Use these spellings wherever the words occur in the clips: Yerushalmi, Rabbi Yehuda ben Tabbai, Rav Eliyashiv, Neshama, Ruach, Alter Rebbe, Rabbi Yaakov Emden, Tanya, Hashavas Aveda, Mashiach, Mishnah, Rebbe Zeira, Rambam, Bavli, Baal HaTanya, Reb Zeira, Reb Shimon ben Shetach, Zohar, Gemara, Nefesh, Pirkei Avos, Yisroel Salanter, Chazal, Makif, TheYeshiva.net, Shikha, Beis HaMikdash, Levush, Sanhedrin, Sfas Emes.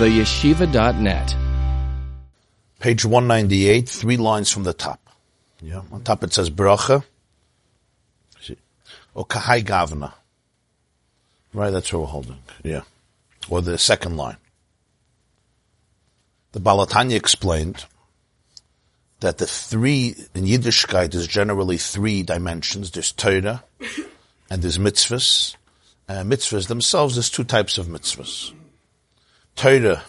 TheYeshiva.net. Page 198, three lines from the top. Yeah, on top it says Bracha. Or Kahai Gavna. Right, that's what we're holding. Yeah. Or the second line. The Baal HaTanya explained that the three, in Yiddishkeit, there's generally three dimensions. There's Torah, and there's mitzvahs. Mitzvahs themselves, there's two types of mitzvahs. Torah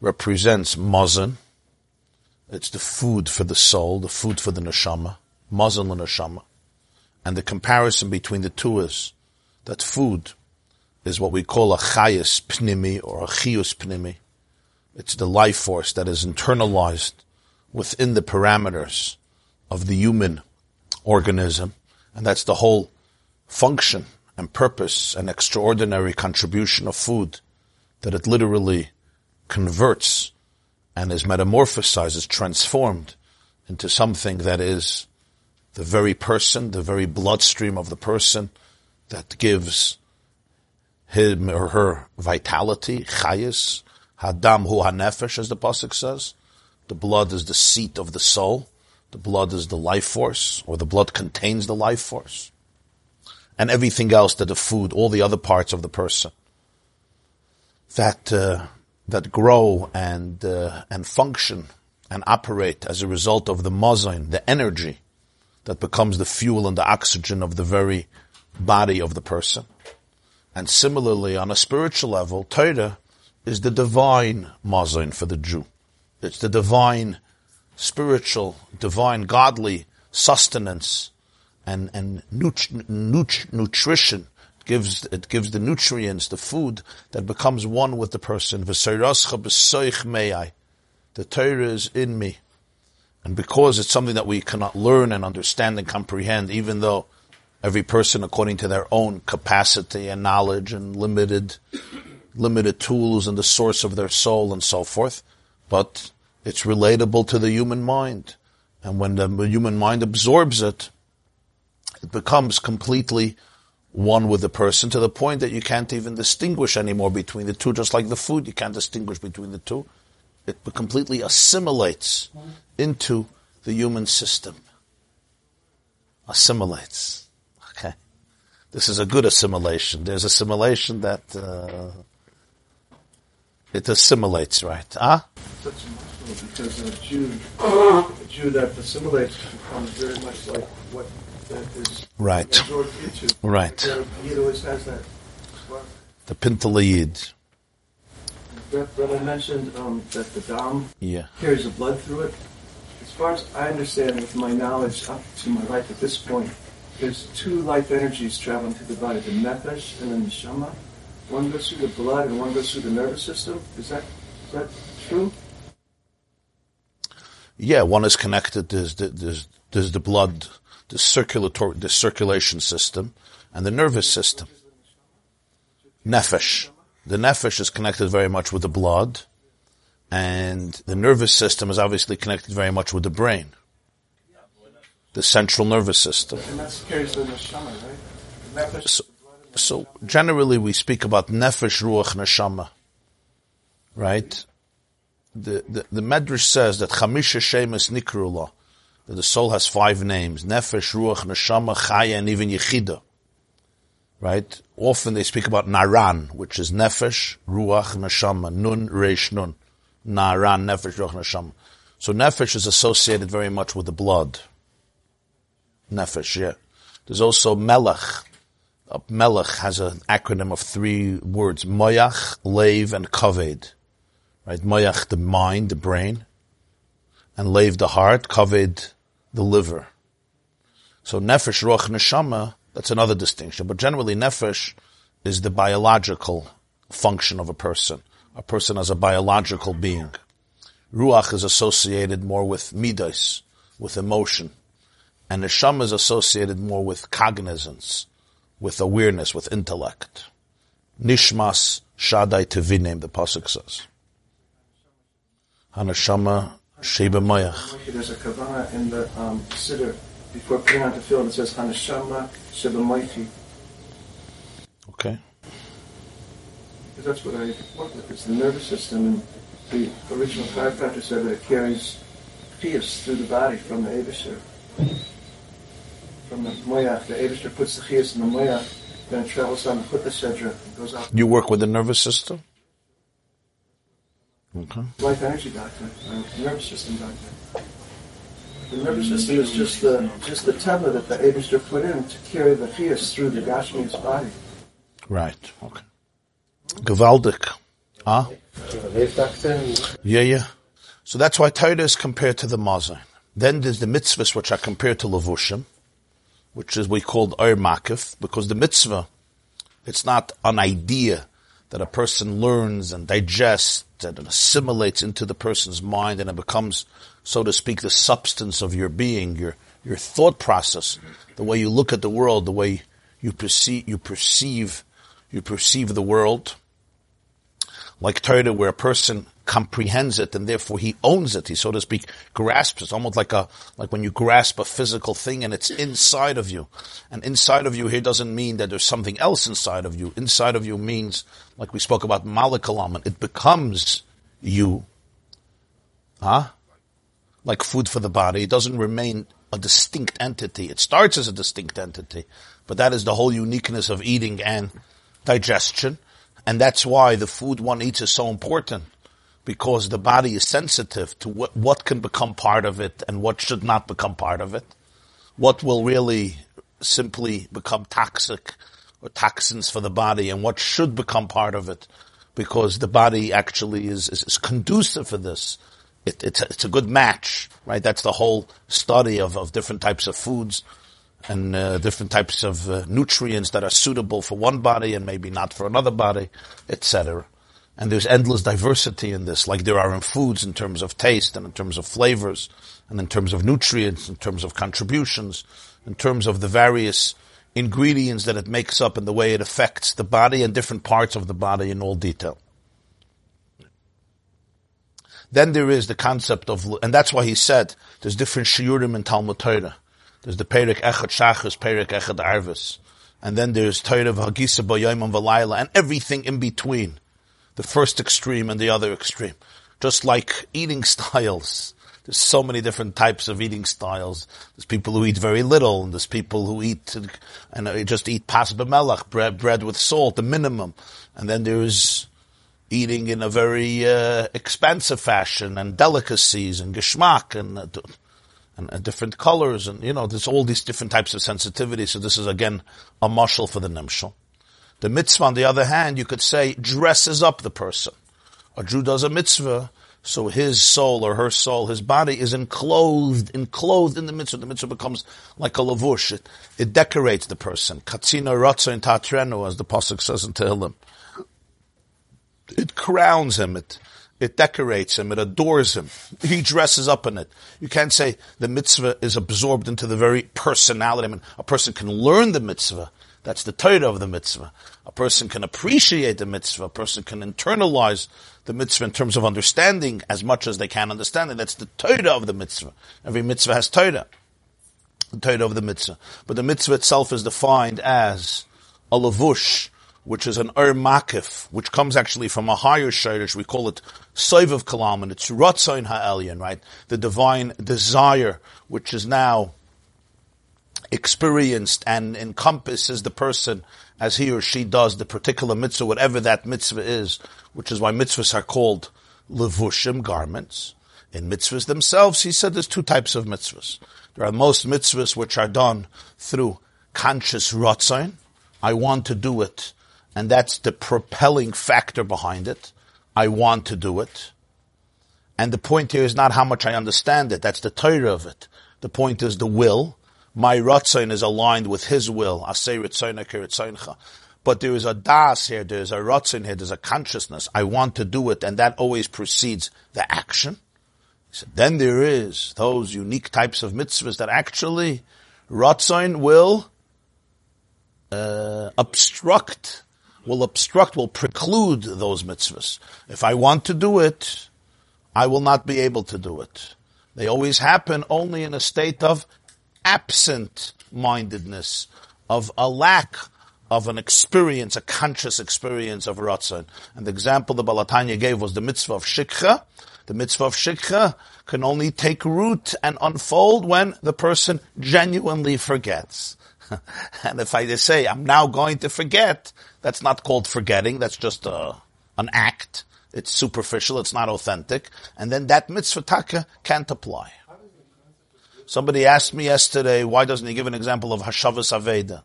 represents mazon. It's the food for the soul, the food for the neshama. Mazon la neshama. And the comparison between the two is that food is what we call a chayas pnimi or a chiyus pnimi. It's the life force that is internalized within the parameters of the human organism. And that's the whole function and purpose and extraordinary contribution of food, that it literally converts and is metamorphosized, is transformed into something that is the very person, the very bloodstream of the person, that gives him or her vitality, chayis. Hadam hu hanefesh, as the pasuk says. The blood is the seat of the soul. The blood is the life force, or the blood contains the life force. And everything else, that the food, all the other parts of the person, that grow and function and operate as a result of the mazon, the energy that becomes the fuel and the oxygen of the very body of the person. And similarly, on a spiritual level, Torah is the divine mazon for the Jew. It's the divine, spiritual, divine, godly sustenance and nutrition. It gives the nutrients, the food that becomes one with the person. The Torah is in me. And because it's something that we cannot learn and understand and comprehend, even though every person, according to their own capacity and knowledge and limited tools and the source of their soul and so forth, but it's relatable to the human mind. And when the human mind absorbs it, it becomes completely one with the person, to the point that you can't even distinguish anymore between the two. Just like the food, you can't distinguish between the two. It completely assimilates into the human system. Assimilates. Okay. This is a good assimilation. There's assimilation that it assimilates, right? Huh? That's impossible, because a Jew that assimilates becomes very much like what that is right. Absorbed into. Right. The Yid always has that. What? The Pintel Yid. Brother mentioned that the dam carries the blood through it. As far as I understand, with my knowledge up to my life at this point, there's two life energies traveling through the body, the nefesh and the neshama. One goes through the blood and one goes through the nervous system. Is that true? Yeah, one is connected. There's the blood, the circulation system, and the nervous system. Nefesh. The nefesh is connected very much with the blood, and the nervous system is obviously connected very much with the brain, the central nervous system. And that carries the neshama, right? The nefesh, so generally we speak about nefesh, ruach, neshama, right? The Medrash says that chamisha shemes nikrula, that the soul has five names: nefesh, ruach, neshama, chaya, and even yechida. Right? Often they speak about naran, which is nefesh, ruach, neshama, nun, reish, nun. Naran, nefesh, ruach, neshama. So nefesh is associated very much with the blood. Nefesh, yeah. There's also melech. Melech has an acronym of three words: moyach, leiv, and kaved. Right? Moyach, the mind, the brain, and leiv, the heart, kaved, the liver. So nefesh, ruach, neshama, that's another distinction. But generally, nefesh is the biological function of a person. A person as a biological being. Ruach is associated more with midas, with emotion. And neshama is associated more with cognizance, with awareness, with intellect. Nishmas shadai tevinam, the pasuk says. Haneshama sheba mayach. There's a kavanah in the siddur. Before putting on the film, it says Haneshama Sheba Moichi. Okay. because that's what I work with. It's the nervous system, and the original chiropractor said that it carries chiyas through the body from the Eibusher. From the moyach, the Eibusher puts the chiyas in the moyach, then it travels down the foot sedra, goes out. You work with the nervous system? Okay. Life energy doctor, nervous system doctor. The nervous system is just the teva that the Eibusher put in to carry the chiyas through the Gashmi's body. Right. Okay. Gewaldic. Huh? Yeah. So that's why Torah is compared to the Mazen. Then there's the mitzvahs, which are compared to Levushim, which is we called Ur Makif, because the mitzvah, it's not an idea that a person learns and digests and it assimilates into the person's mind and it becomes, so to speak, the substance of your being, your thought process, the way you look at the world, the way you perceive the world, like Torah, where a person comprehends it and therefore he owns it. He, so to speak, grasps it, almost like when you grasp a physical thing and it's inside of you. And inside of you here doesn't mean that there's something else inside of you. Inside of you means, like we spoke about malakalam, and it becomes you. Huh? Like food for the body. It doesn't remain a distinct entity. It starts as a distinct entity. But that is the whole uniqueness of eating and digestion. And that's why the food one eats is so important, because the body is sensitive to what can become part of it and what should not become part of it, what will really simply become toxic or toxins for the body, and what should become part of it, because the body actually is conducive for this. It's a good match, right? That's the whole study of different types of foods and different types of nutrients that are suitable for one body and maybe not for another body, etc. And there's endless diversity in this, like there are in foods in terms of taste and in terms of flavors and in terms of nutrients, in terms of contributions, in terms of the various ingredients that it makes up and the way it affects the body and different parts of the body in all detail. Then there is the concept of, and that's why he said there's different shiurim in Talmud Torah. There's the Perek Echad Shachris, Perek Echad Arvis. And then there's Torah V'Hagisa B'Yoyim and V'Layla, and everything in between. The first extreme and the other extreme. Just like eating styles. There's so many different types of eating styles. There's people who eat very little, and there's people who eat, and just eat pas b'melach, bread with salt, the minimum. And then there's eating in a very expansive fashion, and delicacies, and geschmack, and different colors, and you know, there's all these different types of sensitivity. So this is again a mashal for the nimshal. The mitzvah, on the other hand, you could say dresses up the person. A Jew does a mitzvah, so his soul or her soul, his body is enclosed in the mitzvah. The mitzvah becomes like a lavush. It decorates the person. Katzina ratza in tatrenu, as the pasuk says in Tehillim. It crowns him. It decorates him, it adores him. He dresses up in it. You can't say the mitzvah is absorbed into the very personality. I mean, a person can learn the mitzvah. That's the Torah of the mitzvah. A person can appreciate the mitzvah. A person can internalize the mitzvah in terms of understanding as much as they can understand it. That's the Torah of the mitzvah. Every mitzvah has Torah. The Torah of the mitzvah. But the mitzvah itself is defined as a levush, which is an Ur Makif, which comes actually from a higher shirish. We call it Soivav Kalam, and it's Ratzain Ha'elyon, right? The divine desire, which is now experienced and encompasses the person as he or she does the particular mitzvah, whatever that mitzvah is, which is why mitzvahs are called Levushim, garments. In mitzvahs themselves, he said there's two types of mitzvahs. There are most mitzvahs which are done through conscious Ratzain. I want to do it. And that's the propelling factor behind it. I want to do it. And the point here is not how much I understand it. That's the Torah of it. The point is the will. My Ratzain is aligned with his will. Aseh Ratzainaka Ratzaincha. But there is a Das here. There is a Ratzain here. There's a consciousness. I want to do it. And that always precedes the action. So then there is those unique types of mitzvahs that actually Ratzain will preclude those mitzvahs. If I want to do it, I will not be able to do it. They always happen only in a state of absent-mindedness, of a lack of an experience, a conscious experience of Ratzon. And the example the Baal HaTanya gave was the mitzvah of Shikha. The mitzvah of Shikha can only take root and unfold when the person genuinely forgets. And if I just say, I'm now going to forget, that's not called forgetting, that's just an act. It's superficial, it's not authentic. And then that mitzvah taka can't apply. Somebody asked me yesterday, why doesn't he give an example of Hashavas Aveda?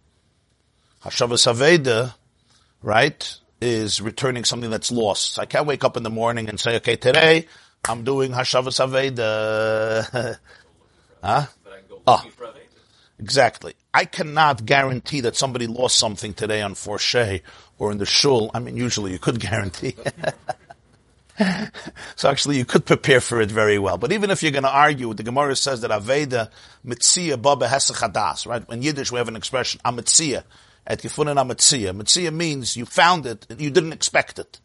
Hashavas Aveda, right, is returning something that's lost. So I can't wake up in the morning and say, okay, today I'm doing Hashavas Aveda. Huh? Oh. Exactly. I cannot guarantee that somebody lost something today on Forshay or in the shul. I mean, usually you could guarantee. So actually you could prepare for it very well. But even if you're going to argue, the Gemara says that Aveda, Mitziya, Baba, Hesachadas, right? In Yiddish we have an expression, Amitziya, et Gifunin Amitziya. Mitziya means you found it, you didn't expect it.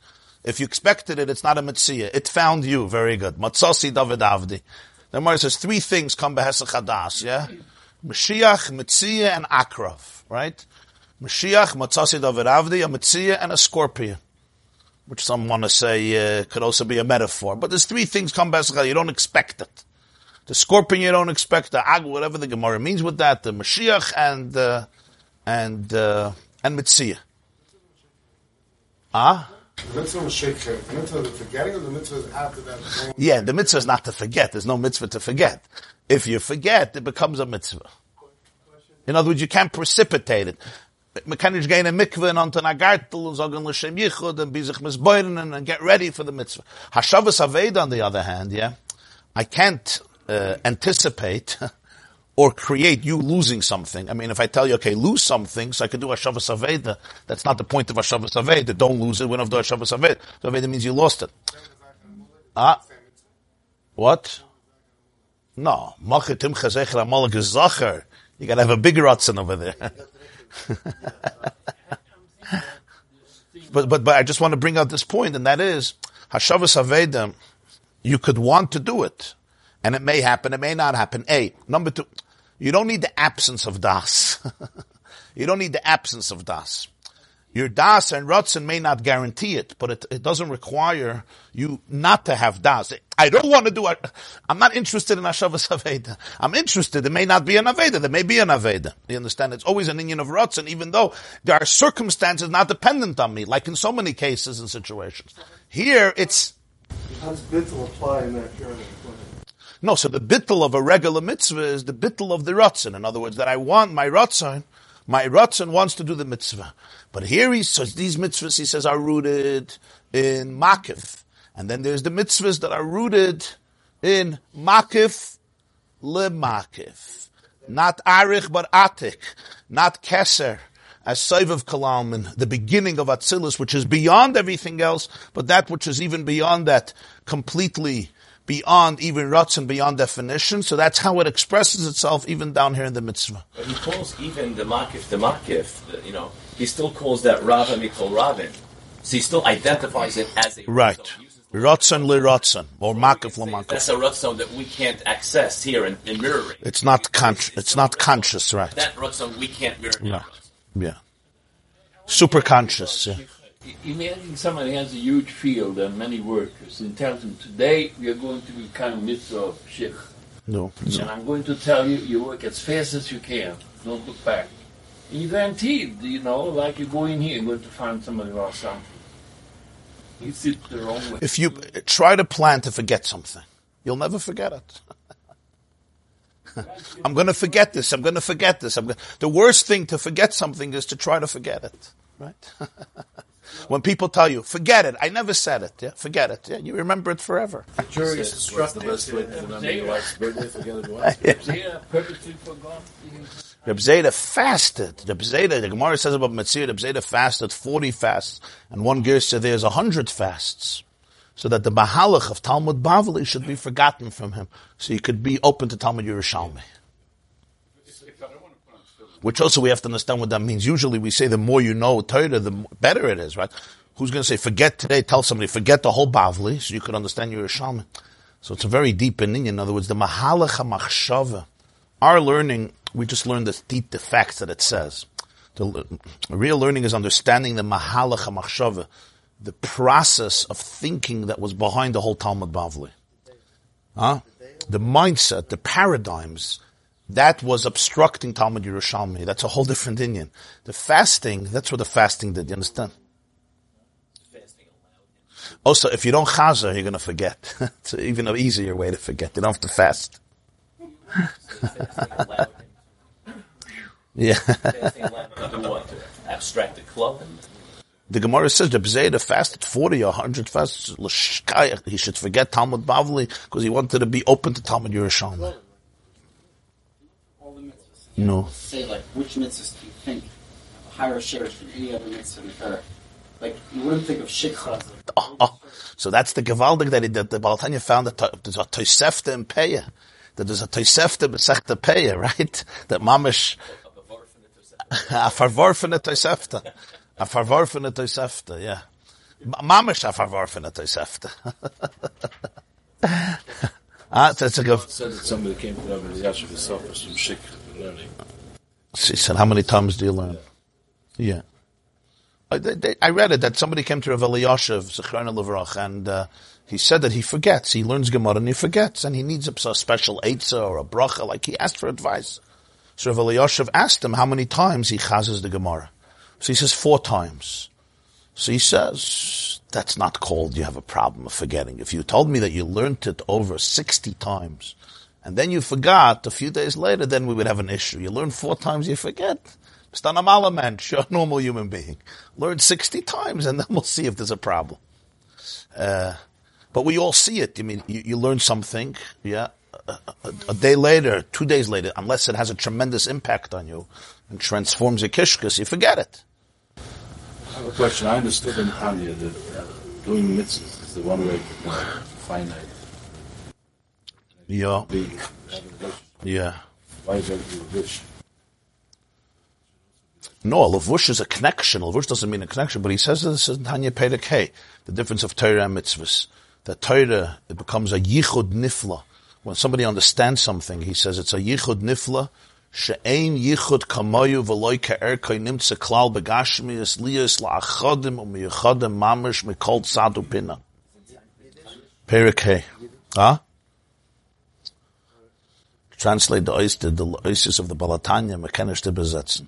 If you expected it, it's not a Mitziya. It found you. Very good. Matzasi David Avdi. The Gemara says three things come by Hesachadas, yeah? Mashiach, Mitziya, and Akrav, right? Mashiach, Matzasi David Avdi, a Mitziya, and a scorpion, which some want to say could also be a metaphor. But there's three things come back, you don't expect it. The scorpion, you don't expect, the ag, whatever the Gemara means with that, the Mashiach and Mitzvah. Ah? The mitzvah was Shekher. The mitzvah is forgetting, or the mitzvah is after that? Yeah, the mitzvah is not to forget. There's no mitzvah to forget. If you forget, it becomes a mitzvah. In other words, you can't precipitate it. And get ready for the mitzvah. Hashavas Aveda, on the other hand, yeah, I can't anticipate or create you losing something. I mean, if I tell you, okay, lose something, so I can do Hashavas Aveda, that's not the point of Hashavas Aveda. Don't lose it. We don't do Hashavas Aveda. So Aveda means you lost it. What? No. You gotta have a big Ratzon over there. But I just want to bring out this point, and that is Hashavas Aveda. You could want to do it, and it may happen, it may not happen. Number 2, you don't need the absence of das. You don't need the absence of das. Your das and Ratzon may not guarantee it, but it doesn't require you not to have das. I don't want to do it. I'm not interested in Hashavas Aveda. I'm interested. There may not be an Aveda. There may be an Aveda. You understand? It's always an inyan of Ratzon, even though there are circumstances not dependent on me, like in so many cases and situations. Here, it's... How does bittul apply in that journey? No, so the bittul of a regular mitzvah is the bittul of the Ratzon. In other words, that I want my Ratzon... My Ratzon wants to do the mitzvah. But here he says, these mitzvahs, he says, are rooted in makif. And then there's the mitzvahs that are rooted in makif lemakif. Not arich, but atik. Not keser. As Saiv of Kalalman, the beginning of Atzilus, which is beyond everything else, but that which is even beyond that, completely beyond even Ratzon, beyond definition. So that's how it expresses itself even down here in the mitzvah. But he calls even the makif, you know, he still calls that Ravan Mikol Ravin. So he still identifies it as a... Right. Ratzon le Ratzon, or makif le makif. That's a Ratzon that we can't access here in mirroring. It's not conscious, right. That Ratzon we can't mirror. Yeah. Super conscious, yeah. Imagine someone has a huge field and many workers and tells them, today we are going to become mitzvah of Shikh. No. And I'm going to tell you, you work as fast as you can. Don't look back. And you're guaranteed, you know, like you go in here, you're going to find somebody lost something. It's the wrong way. If you try to plan to forget something, you'll never forget it. I'm going to forget this. The worst thing to forget something is to try to forget it, right? When people tell you, forget it, I never said it. Yeah, forget it. Yeah, you remember it forever. The jury is instructed. What's the best way to remember your wife's birthday? Forget it once. Reb Zeira purposely forgot. Reb Zeira fasted. Reb Zeira, the Gemara says about Metzir, Reb Zeira fasted 40 fasts, and one Gersh said there's 100 fasts, so that the Mahalach of Talmud Bavli should be forgotten from him, so he could be open to Talmud Yerushalmi. Which also we have to understand what that means. Usually we say the more you know Torah, the better it is, right? Who's going to say, forget today, tell somebody, forget the whole Bavli, so you could understand Yerushalmi. So it's a very deep inyan. In other words, the Mahalach HaMachshava. Our learning, we just learn the facts that it says. Real learning is understanding the mahalach hamachshava, the process of thinking that was behind the whole Talmud Bavli. Huh? The mindset, the paradigms, that was obstructing Talmud Yerushalmi. That's a whole different Indian. The fasting, that's what the fasting did. You understand? Also, if you don't chazer, you're going to forget. It's even an easier way to forget. You don't have to fast. Yeah. Abstract the club. The Gemara says Rebbe Zeira fasted 40 or 100 fasts. He should forget Talmud Bavli because he wanted to be open to Talmud Yerushalmi. No. Say, like, which mitzvahs do you think have a higher share than any other mitzvah in the earth? Like, you wouldn't think of shikha. So that's the gevaldik that the Baal HaTanya found that there's a tosefta in Peya. That there's a tosefta b'sechta Peya, right? That mamish... A farvorfin a tosefta, yeah. Mamish a farvorfin a tosefta. That's a good... said that somebody came to Rabbi Yaakov himself for some shikha. She said, how many times do you learn? Yeah. I read it, that somebody came to Rav Eliyashiv, Zechron Levrach, and he said that he forgets. He learns Gemara and he forgets, and he needs a special Eitzah or a Bracha, like he asked for advice. So Rav Eliyashiv asked him how many times he chazes the Gemara. So he says 4 times. So he says, that's not called you have a problem of forgetting. If you told me that you learned it over 60 times, and then you forgot a few days later, then we would have an issue. You learn 4 times, you forget. It's not a mala man, you're a normal human being. Learn 60 times, and then we'll see if there's a problem. But we all see it. I mean, you learn something, yeah, a day later, 2 days later, unless it has a tremendous impact on you and transforms your kishkas, you forget it. I have a question. I understood in Tanya that doing mitzvahs is the one way to finite. Yeah. Yeah. Why is that levush? No, levush is a connection. Levush doesn't mean a connection, but he says this in Tanya Perek Hey, the difference of Torah and mitzvahs. That Torah, it becomes a yichud nifla. When somebody understands something, he says it's a yichud nifla. She'ein yichud kamayu v'loi ke'erkoi nimtze klal begashmiyas liyas la'achodim u'miyachodim mamish mikol tzadu pina. Perek Hey. Huh? Translate the oasis of the Baal HaTanya, mechanish de bezetzen.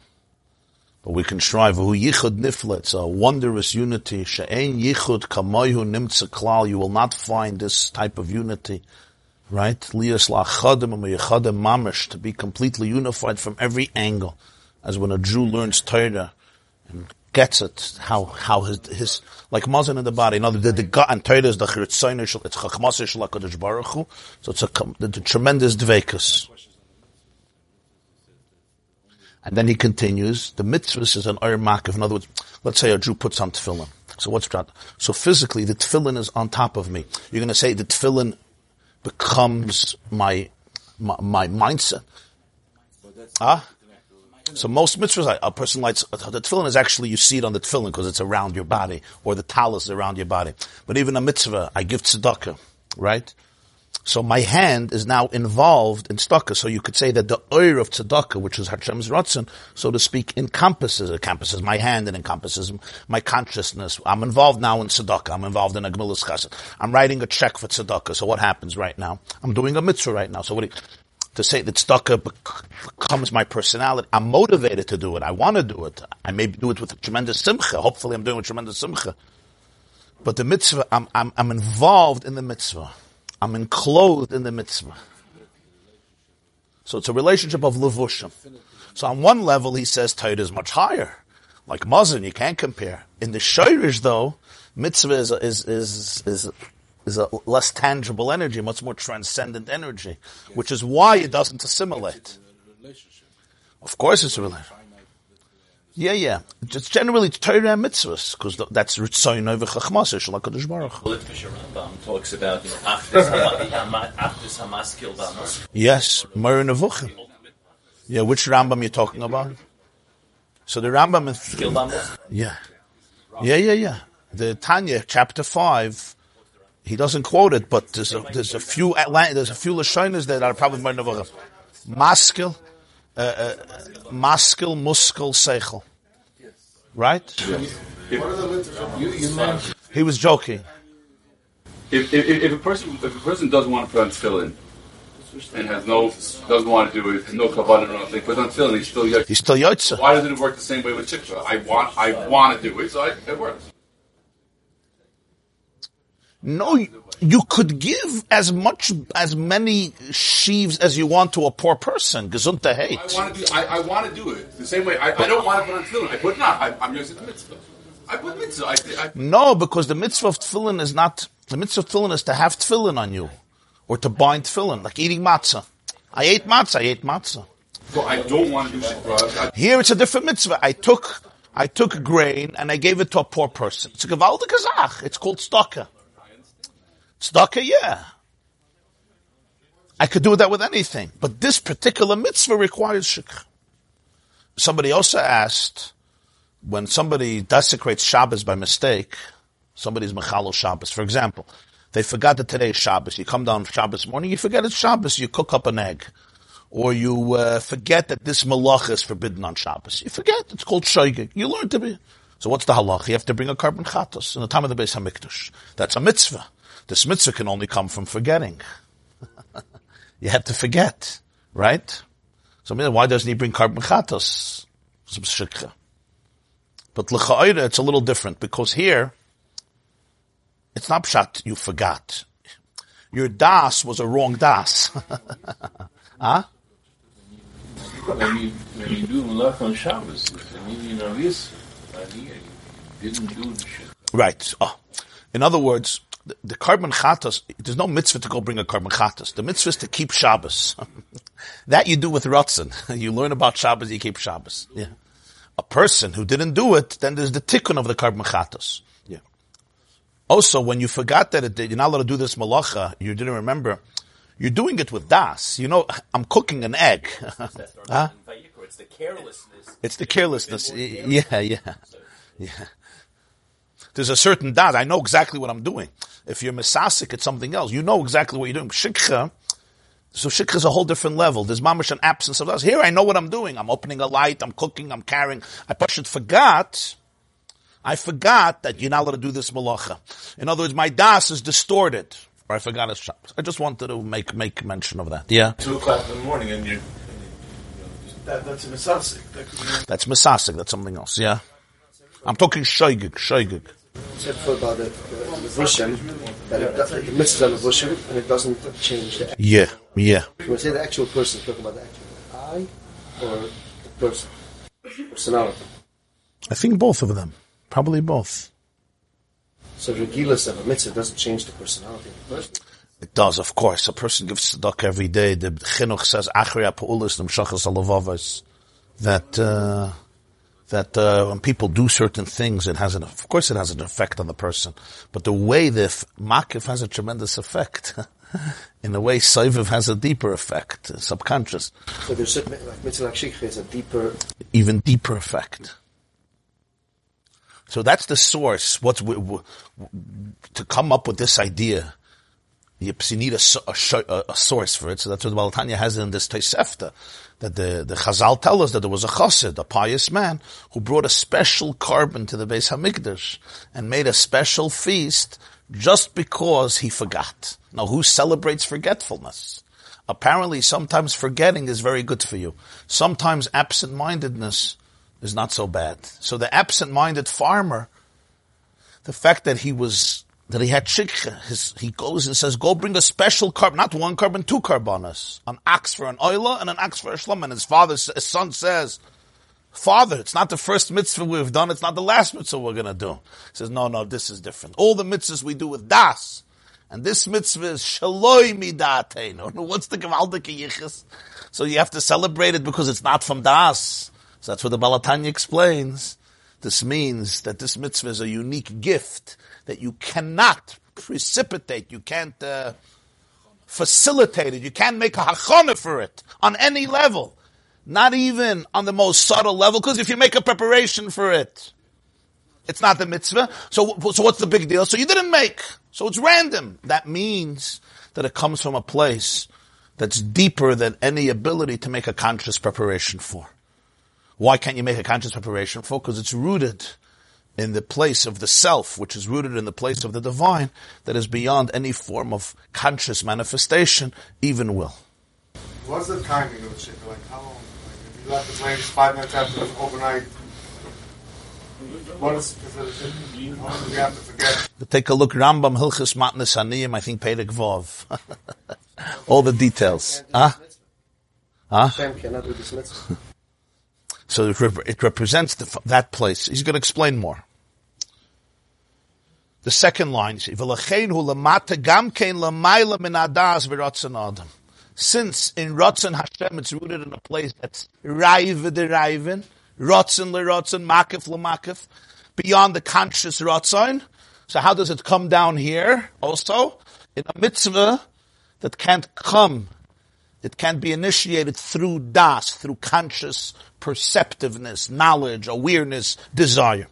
But we can strive, hu yichud nifla, it's a wondrous unity, she'ein yichud kamoihu nimtze klal, you will not find this type of unity, right? Liyas la'achadim u'meyachadim mamish, to be completely unified from every angle, as when a Jew learns Torah and gets it, how his like mazon in the body. Now the gut and Torah is the chirtzainish, it's chachmasish lakadosh baruch hu. So it's the tremendous dveikus. And then he continues. The mitzvah is an or makiv. In other words, let's say a Jew puts on tefillin. So what's that? So physically, the tefillin is on top of me. You're going to say the tefillin becomes my mindset. Ah. So most mitzvahs, a person lights, the tefillin is actually, you see it on the tefillin because it's around your body, or the talis is around your body. But even a mitzvah, I give tzedakah, right? So my hand is now involved in tzedakah. So you could say that the oir of tzedakah, which is Hashem's Ratzon, so to speak, encompasses my hand and encompasses my consciousness. I'm involved now in tzedakah. I'm involved in Agmilas Chesed. I'm writing a check for tzedakah. So what happens right now? I'm doing a mitzvah right now. So what do you... To say that tzedakah becomes my personality. I'm motivated to do it. I want to do it. I may do it with a tremendous simcha. Hopefully I'm doing it with tremendous simcha. But the mitzvah, I'm involved in the mitzvah. I'm enclosed in the mitzvah. So it's a relationship of levushim. So on one level he says Torah is much higher. Like Mazen, you can't compare. In the Shirish though, mitzvah is a less tangible energy, much more transcendent energy, which is why it doesn't assimilate. Of course it's a relationship. Yeah. Just generally, it's Torah and mitzvahs, because that's Ritzayin over Chachmasa, Shalak HaDosh Baruch. Well, Rambam talks about Aftis Hamas killed Hamas. Yes, Mor Nevuchim. Yeah, which Rambam you're talking about? So the Rambam... Yeah. The Tanya, chapter 5... He doesn't quote it, but there's a few lashonas that are probably more nevuchim. Maskil, muskil, seichel. right? Yes. He was joking. If a person doesn't want to put on tefillin and doesn't want to do it, no kavanah or nothing, puts on tefillin, he's still yotze. Why doesn't it work the same way with shikra? I want to do it, so it works. No, you could give as many sheaves as you want to a poor person. Gesunter hate. I want to do it the same way. I don't want to put on tefillin. I put not. I'm using the mitzvah. I put mitzvah. No, because the mitzvah of tefillin is not. The mitzvah of tefillin is to have tefillin on you, or to bind tefillin, like eating matzah. I ate matzah. So I don't want to do shikra. Here it's a different mitzvah. I took grain and I gave it to a poor person. It's a gewaltige zach. It's called tzedakah. Tzedakah, yeah. I could do that with anything, but this particular mitzvah requires shikra. Somebody also asked, when somebody desecrates Shabbos by mistake, somebody's mechalo Shabbos. For example, they forgot that today is Shabbos. You come down Shabbos morning, you forget it's Shabbos, you cook up an egg. Or you forget that this malach is forbidden on Shabbos. You forget, it's called shoigig. You learn to be. So what's the halach? You have to bring a carbon chatos in the time of the Beis HaMikdash. That's a mitzvah. This mitzvah can only come from forgetting. You have to forget, right? So why doesn't he bring carbon chatos? Some shikha. But l'cha'ira, it's a little different, because here, it's not pshat, you forgot. Your das was a wrong das. Huh? When you do malach on Shabbos, didn't do the shit. Right. Oh. In other words, the carbon chatas, there's no mitzvah to go bring a carbon chatas. The mitzvah is to keep Shabbos. That you do with Ratzon. You learn about Shabbos, you keep Shabbos. Yeah. A person who didn't do it, then there's the tikkun of the carbon chatas. Yeah. Also, when you forgot that you're not allowed to do this malacha, you didn't remember, you're doing it with das. You know, I'm cooking an egg. Huh? It's the carelessness. Yeah. There's a certain das. I know exactly what I'm doing. If you're mesasik, it's something else. You know exactly what you're doing. Shikha. So shikha is a whole different level. There's mamash an absence of das. Here I know what I'm doing. I'm opening a light. I'm cooking. I'm carrying. I forgot that you're not allowed to do this malacha. In other words, my das is distorted. Or I forgot his Shabbos. I just wanted to make mention of that. Yeah. 2:00 in the morning, and you that's a mesasik. That's mesasik. That's something else. Yeah. I'm talking shoygig. Said for about the Vushim, that it mitzvah of Vushim, and it doesn't change the action. Yeah. You would say the actual person, talking about the actual I or the person, personality. I think both of them. Probably both. So regilus of a mitzvah doesn't change the personality of the person? It does, of course. A person gives tzedakah every day. The chinuch says, achri ha'pa'ulis nimshachas halavavos, that when people do certain things, it has an effect on the person. But the way the makif has a tremendous effect. In a way, soiviv has a deeper effect, subconscious. So there's certain, like mitzvah shikha has a deeper... Even deeper effect. So that's the source. To come up with this idea, you need a source for it. So that's what Baal HaTanya has in this Tosefta, that the Chazal tell us that there was a chassid, a pious man, who brought a special carbon to the Beis HaMikdash and made a special feast just because he forgot. Now, who celebrates forgetfulness? Apparently, sometimes forgetting is very good for you. Sometimes absent-mindedness is not so bad. So the absent-minded farmer, the fact that he had shikha, he goes and says, go bring a special carbon, not one carbon, two carbonas, an ox for an oila and an ox for a shlum. And his son says, Father, it's not the first mitzvah we've done, it's not the last mitzvah we're going to do. He says, no, this is different. All the mitzvahs we do with das, and this mitzvah is shaloi midatenu. What's the gewaltike yichus? So you have to celebrate it because it's not from das. So that's what the Baal HaTanya explains. This means that this mitzvah is a unique gift that you cannot precipitate, you can't facilitate it, you can't make a hachana for it on any level, not even on the most subtle level, because if you make a preparation for it, it's not the mitzvah. So what's the big deal? So you didn't make, so it's random. That means that it comes from a place that's deeper than any ability to make a conscious preparation for. Why can't you make a conscious preparation for? Because it's rooted in the place of the self, which is rooted in the place of the divine, that is beyond any form of conscious manifestation, even will. What's the timing of the shikha? Like how long? Like if you left the place 5 minutes after it was overnight, what is considered shikha? How long do you have to forget? Take a look, Rambam, Hilchis Matnes Aniyim, I think Pedek Vov. All the details. Hashem cannot do this mitzvah. So it represents that place. He's going to explain more. The second line is, since in Ratzon Hashem it's rooted in a place that's Raive de Raivin, Ratzon le Ratzon, Makif le Makif, beyond the conscious Ratzon. So how does it come down here also? In a mitzvah that can't come, it can't be initiated through das, through conscious perceptiveness, knowledge, awareness, desire.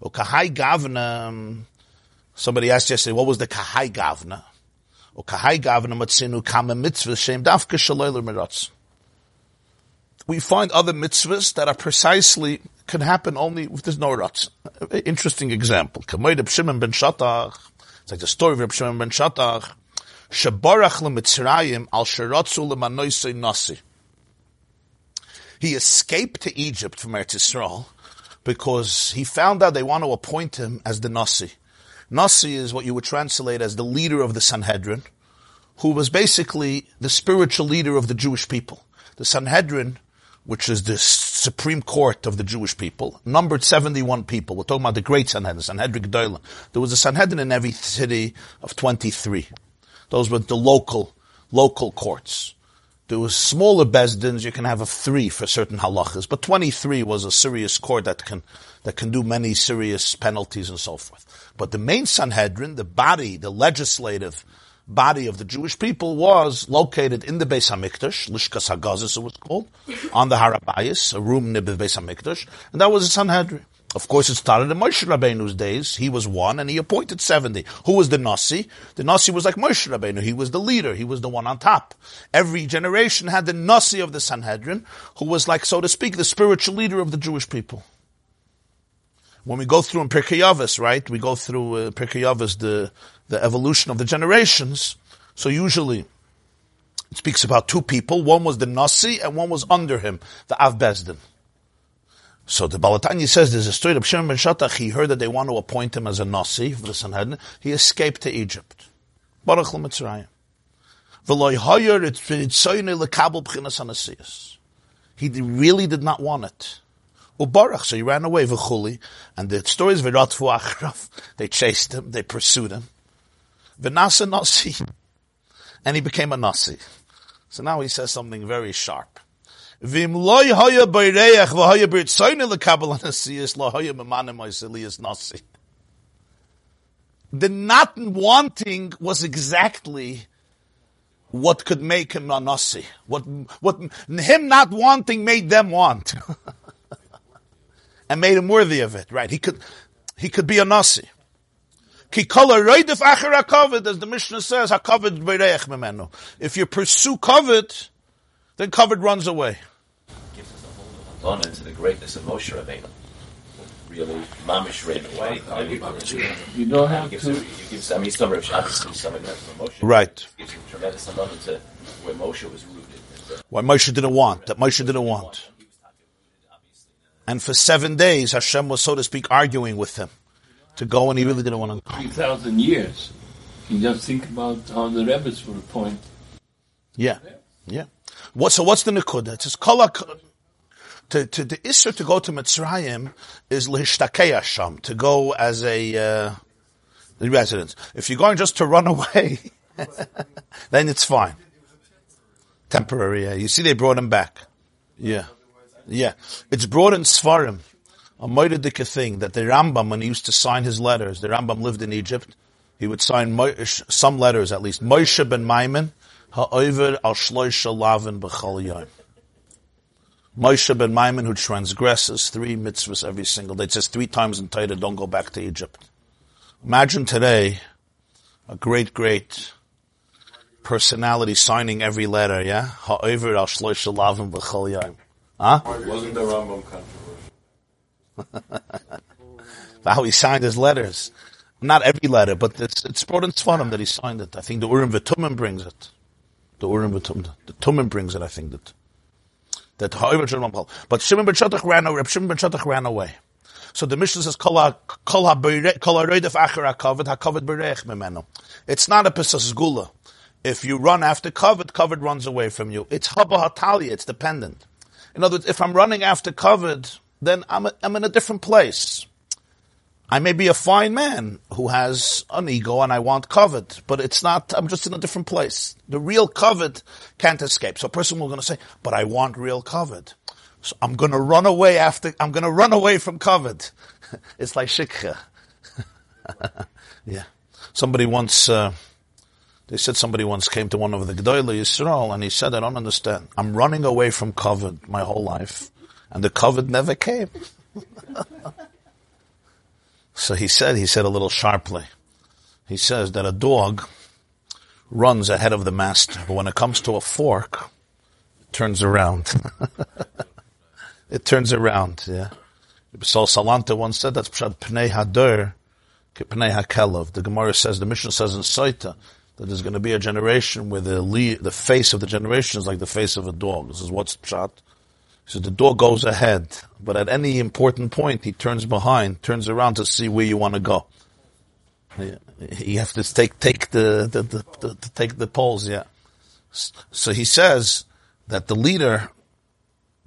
Or kahai gavna. Somebody asked yesterday, what was the kahai gavna? Or kahai gavna matzinu kama mitzvah shem davka shaloyler meratz. We find other mitzvahs that are precisely, can happen only if there's no ratz. Interesting example. Kamei Reb Shimon ben Shetach. It's like the story of Reb Shimon ben Shetach. He escaped to Egypt from Eretz Yisrael because he found out they want to appoint him as the Nasi. Nasi is what you would translate as the leader of the Sanhedrin, who was basically the spiritual leader of the Jewish people. The Sanhedrin, which is the Supreme Court of the Jewish people, numbered 71 people. We're talking about the great Sanhedrin, Sanhedrin Gedolah. There was a Sanhedrin in every city of 23. Those were the local courts. There was smaller bezdins. You can have 3 for certain halachas, but 23 was a serious court that can do many serious penalties and so forth. But the main Sanhedrin, the body, the legislative body of the Jewish people, was located in the Beis Hamikdash, Lishkas Hagazis it was called, on the Harabayis, a room near the Beis Hamikdash, and that was the Sanhedrin. Of course, it started in Moshe Rabbeinu's days. He was one, and he appointed 70. Who was the Nasi? The Nasi was like Moshe Rabbeinu. He was the leader. He was the one on top. Every generation had the Nasi of the Sanhedrin, who was like, so to speak, the spiritual leader of the Jewish people. When we go through in Pirkei Avos, right? We go through Pirkei Avos, the evolution of the generations. So usually, it speaks about 2 people. One was the Nasi, and one was under him, the Av Bezdin. So the Baal HaTanya says there's a story of Shimon ben Shetach. He heard that they want to appoint him as a Nasi of the Sanhedrin. He escaped to Egypt. Baruch leMitzrayim. V'lo hayor etzoyne lekabel b'chinas hanasius. He really did not want it. Ubarach, so he ran away. V'chuli, and the story is v'ratvu achrav. They chased him. They pursued him. V'nasa Nasi, and he became a Nasi. So now he says something very sharp. The not wanting was exactly what could make him a Nasi. What him not wanting made them want, and made him worthy of it. Right? He could be a Nasi. As the Mishnah says, if you pursue covet, then covet runs away. To the greatness of Moshe Rabbeinu, really, mamish ran away. You don't have to. He gives. I mean, some Rav Shabbos, some of Moshe. Right. Gives him tremendous amount to where Moshe was rooted. What Moshe didn't want. That Moshe didn't want. And for 7 days, Hashem was, so to speak, arguing with him to go, and he really didn't want to. 3,000 years. You just think about how the rabbis were appointed. Yeah. Yeah. What's the nekuda? It says kolak. To the issur to go to Mitzrayim is l'hishtakei Hashem, to go as a resident. If you're going just to run away, then it's fine. Temporary, yeah. You see they brought him back. Yeah. Yeah. It's brought in Sfarim, a moedidika thing, that the Rambam, when he used to sign his letters, the Rambam lived in Egypt, he would sign some letters at least. Moshe ben Maimon, ha'over al shloisha lavin b'chol yom. Moshe ben Maimon, who transgresses 3 mitzvahs every single day. It says 3 times in Torah, don't go back to Egypt. Imagine today a great, great personality signing every letter, yeah? Ha'over al shloisha lavin b'chol yom. Huh? Wasn't the Rambam controversial? How he signed his letters. Not every letter, but it's brought in Sfarim that he signed it. I think the Urim V'Tumim brings it. The Tumim brings it, I think, that but Reb Shimon ben Shetach ran away. So the Mishnah says, it's not a Pesach Gula. If you run after covet runs away from you. It's Haba HaTalia, it's dependent. In other words, if I'm running after covet, then I'm in a different place. I may be a fine man who has an ego and I want covet, but it's not, I'm just in a different place. The real covet can't escape. So a person will going to say, but I want real covet. So I'm going to run away from covet. It's like shikha. Yeah. Somebody once came to one of the G'dayla Yisrael and he said, I don't understand. I'm running away from covet my whole life and the covet never came. So he said a little sharply, he says that a dog runs ahead of the master, but when it comes to a fork, it turns around. It turns around, yeah. Yisroel Salanter once said that's Pshad Pnei Hadur, Pnei HaKelov. The Gemara says, the Mishnah says in Saita, that there's going to be a generation where the face of the generation is like the face of a dog. This is what's Pshat. So the dog goes ahead, but at any important point, he turns behind, turns around to see where you want to go. You have to take the poles, yeah. So he says that the leader,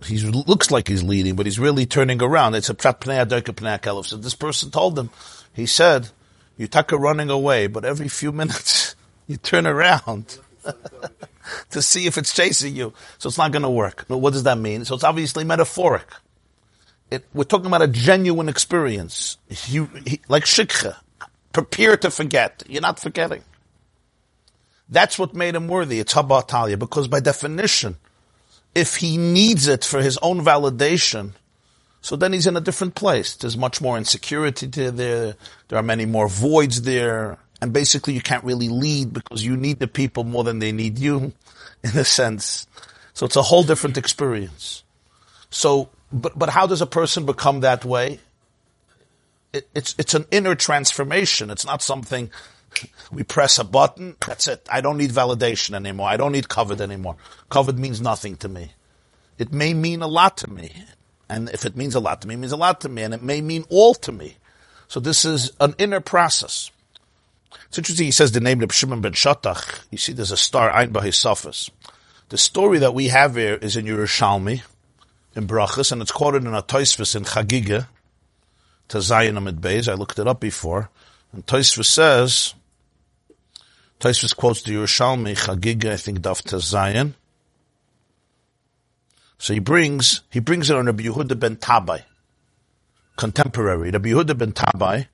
he looks like he's leading, but he's really turning around. It's a pshat pnei ador k'pnei hakelov. So this person told him, he said, you take a running away, but every few minutes you turn around. To see if it's chasing you. So it's not going to work. What does that mean? So it's obviously metaphoric. We're talking about a genuine experience. Like shikha. Prepare to forget. You're not forgetting. That's what made him worthy. It's haba talia. Because by definition, if he needs it for his own validation, so then he's in a different place. There's much more insecurity there. There are many more voids there. And basically you can't really lead because you need the people more than they need you, in a sense. So it's a whole different experience. So, but how does a person become that way? It's an inner transformation. It's not something we press a button, that's it. I don't need validation anymore. I don't need covet anymore. Covet means nothing to me. It may mean a lot to me. And if it means a lot to me, it means a lot to me. And it may mean all to me. So this is an inner process. It's interesting, he says the name of Shimon ben Shetach. You see, there's a star, Ein by his Sfas. The story that we have here is in Yerushalmi, in Brachas, and it's quoted in a Tosfos in Chagiga, Tazayin Amid Beis. I looked it up before. And Tosfos quotes the Yerushalmi, Chagiga, I think, Daf Tazayin. So he brings it on Rabbi Yehuda ben Tabbai, contemporary. Rabbi Yehuda ben Tabbai.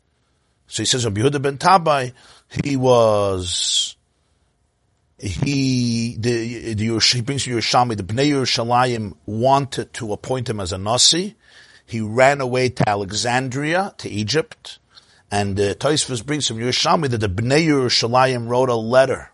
So he says, Rabbi Yehuda ben Tabbai, he brings to Yerushalmi, the Bnei Yerushalayim wanted to appoint him as a Nasi. He ran away to Alexandria, to Egypt, and Tosfos brings from Yerushalmi that the Bnei Yerushalayim wrote a letter.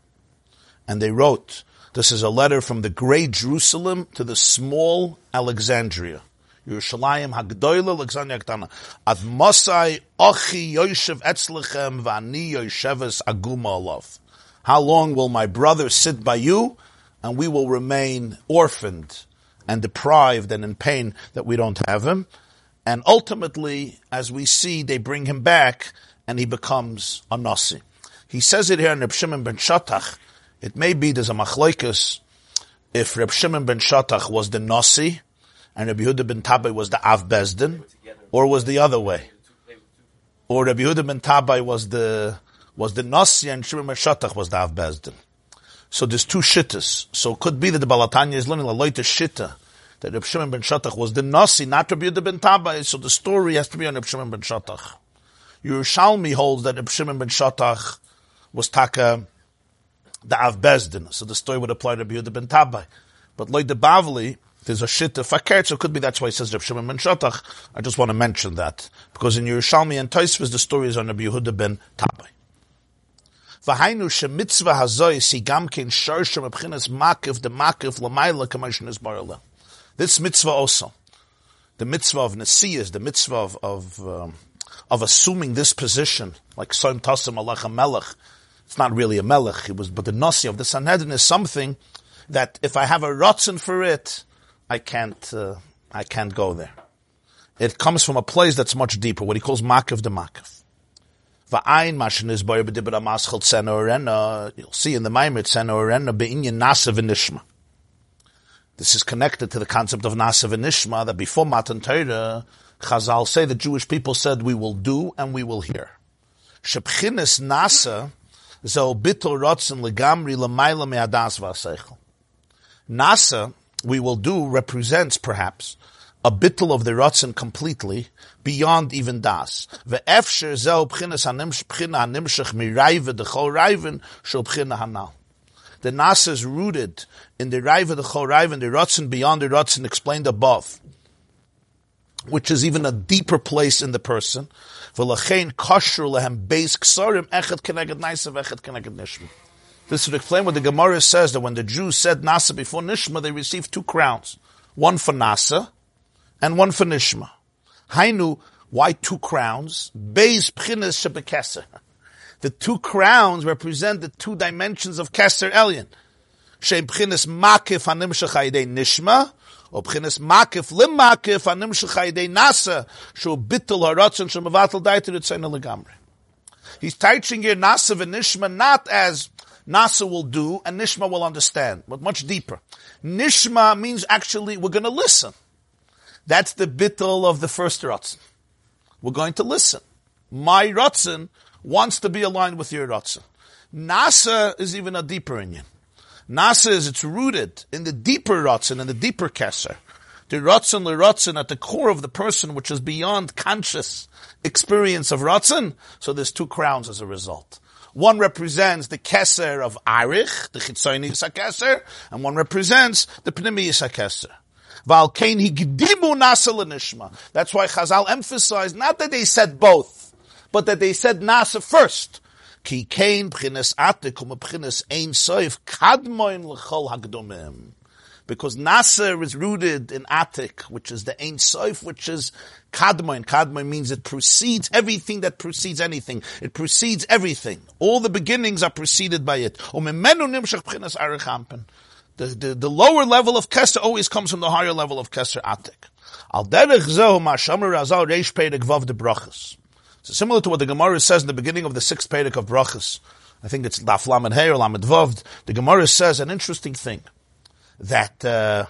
And they wrote, this is a letter from the great Jerusalem to the small Alexandria. Yerushalayim Hagdoila Alexandria Ktana. At Masai Achi Yoshev Etzlechem Vani Yosheves Aguma Alav. How long will my brother sit by you, and we will remain orphaned and deprived and in pain that we don't have him? And ultimately, as we see, they bring him back, and he becomes a Nasi. He says it here in Reb Shimon ben Shetach. It may be there's a machleikus if Reb Shimon ben Shetach was the Nasi, and Rabbi Yehuda ben Tabbai was the Av Bezdin, or was the other way? Or Rabbi Yehuda ben Tabbai was the Nasi and Shimon ben Shetach was the Av Bezdin. So there's two shittas. So it could be that the Baal HaTanya is learning a later shitta, that Rabbi Shimon ben Shetach was the Nasi, not Rabbi Yehuda ben Tabbai, so the story has to be on Rabbi Shimon ben Shetach. Yerushalmi holds that Rabbi Shimon ben Shetach was Taka the Av Bezdin, so the story would apply to Rabbi Yehuda ben Tabbai. But like the Bavli, there's a shita fakir, so it could be that's why it says Reb Shimon ben Shetach. I just want to mention that. Because in Yerushalmi and Tosfos, the story is on Rabbi Yehuda ben Tabbai. V'hainu shemitzvah hazoi sigamkin sharsha mebchines makif de makif l'mayla k'mashin is barala. This mitzvah also, the mitzvah of nesiyas, the mitzvah of assuming this position, like soim tasim alach melech. It's not really a melech. But the nasi of the Sanhedrin is something that if I have a rotzen for it, I can't go there. It comes from a place that's much deeper. What he calls makav de makav. Va'ain mashin is boyer b'dibur amaschal tzena orena. You'll see in the Maimer tzena orena beinyan nasa v'nishma. This is connected to the concept of nasa v'nishma that before Matan Torah, Chazal say the Jewish people said we will do and we will hear. Shebchines nasa. Nasa, we will do, represents perhaps a bittul of the rotzen completely beyond even das. The nasa is rooted in the raiva the chol raiva, the rotzen beyond the rotzen explained above, which is even a deeper place in the person. This would explain what the Gemara says, that when the Jews said Nasa before Nishma, they received 2 crowns. One for Nasa, and one for Nishma. Hainu, why 2 crowns? Beis Pchines Shebekeser. The 2 crowns represent the 2 dimensions of Keser Elyon. Shein Pchines Makif HaNimshach HaYidei Nishma, Obchines makif lim makif anim shechayde nasa shu bittul haratzon shemavatal daiter etzena legamre. He's teaching here nasa v'nishma not as nasa will do and nishma will understand, but much deeper. Nishma means actually we're going to listen. That's the bittul of the first ratzon. We're going to listen. My ratzon wants to be aligned with your ratzon. Nasa is even a deeper inyan. Nasa is, it's rooted in the deeper rotzen, in the deeper keser. The rotzen at the core of the person, which is beyond conscious experience of rotzen. So there's 2 crowns as a result. One represents the keser of arich, the chitzoni keser, and one represents the pnimi keser. Val kain hi gdimu nasa l'nishma. That's why Chazal emphasized not that they said both, but that they said nasa first. Because Nasser is rooted in Atik, which is the Ein Soif, which is Kadmoin. Kadmoin means it precedes everything that precedes anything. It precedes everything. All the beginnings are preceded by it. The lower level of Keser always comes from the higher level of Keser Atik. Alter Rebbe. So similar to what the Gemara says in the beginning of the 6th Perek of Brachos, I think it's Daf Lamed Hey or Lamed Vav, the Gemara says an interesting thing, that the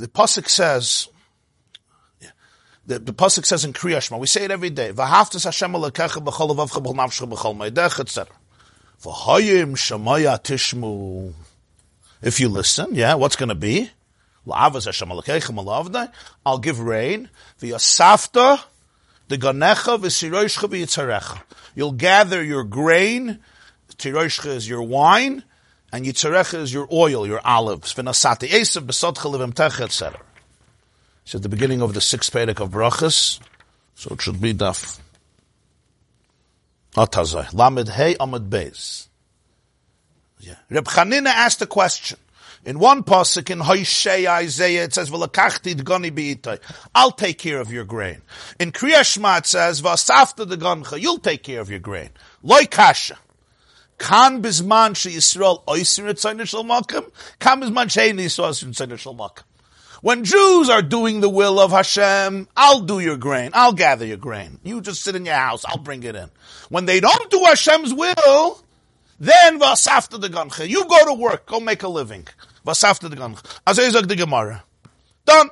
Pasuk says, the Pasuk says in Kriya Shema, we say it every day, V'haftas Hashem Elokecha b'chol levavcha b'chol nafscha b'chol meidecha, etc. V'hoyim shemaya tishmu. If you listen, what's going to be? L'avas Hashem Elokecha malavdai, I'll give rain, V'yasafta, the ganecha v'siroishcha v'yitzarecha. You'll gather your grain, tiroishcha is your wine, and yitzarecha is your oil, your olives. V'nasati esav b'sodcha levemtecha, etc. It's at the beginning of the 6th Perek of Brachos, so it should be daf. Atazai. Lamed Hey Amad Beis. Reb Chanina asked a question. In one pasuk in Hoshea Isaiah it says v'lakachti d'goni b'itay, I'll take care of your grain. In Kriya Shema it says v'asafta d'goncha, you'll take care of your grain. Loi kasha. Kan bizman she Yisrael oisin etzayin shel makom, kan bizman she'ein Yisrael etzayin shel makom. When Jews are doing the will of Hashem, I'll do your grain, I'll gather your grain. You just sit in your house, I'll bring it in. When they don't do Hashem's will, then v'asafta d'goncha, you go to work, go make a living. Vasafta the Ganach. As I said, the Gemara. Done.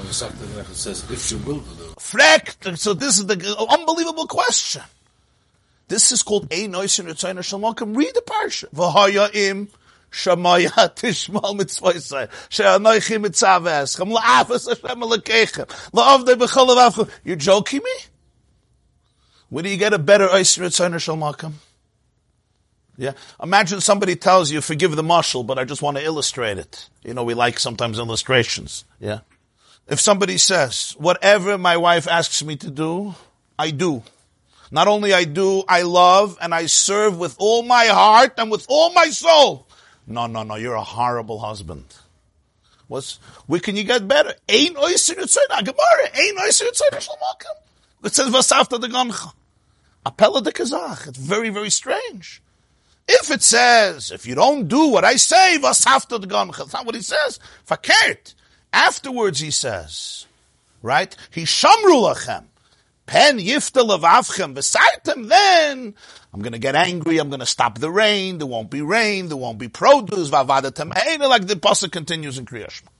Vasafta the Ganach says, if she will do it. Frekt. So this is the unbelievable question. This is called Ein Oisin Ritzayna Shalmakim. Read the parsha. V'haya im shamaya tishmal mitzvah yisrael. She'anoichi mitzav eschem. La'afas Hashem alakechem. La'avdei b'chol avavchem. You're joking me? Where do you get a better Oisin Ritzayna Shalmakim? Imagine somebody tells you, forgive the mashal, but I just want to illustrate it. You know, we like sometimes illustrations. If somebody says, whatever my wife asks me to do, I do. Not only I do, I love and I serve with all my heart and with all my soul. No, you're a horrible husband. Where can you get better? Ain oisin utzayna. Gemara. Ain oisin utzayna shlomakim. It says vasafta de gamcha. Apella de kazach. It's very, very strange. If it says, if you don't do what I say, vasafta de gamcha. That's not what he says. Fakert. Afterwards he says, right? Hishamru lachem. Pen yifta levavchem v'saitem, then I'm going to get angry, I'm going to stop the rain, there won't be rain, there won't be produce, vavadatem ein, like the pasuk continues in Kriya Shema.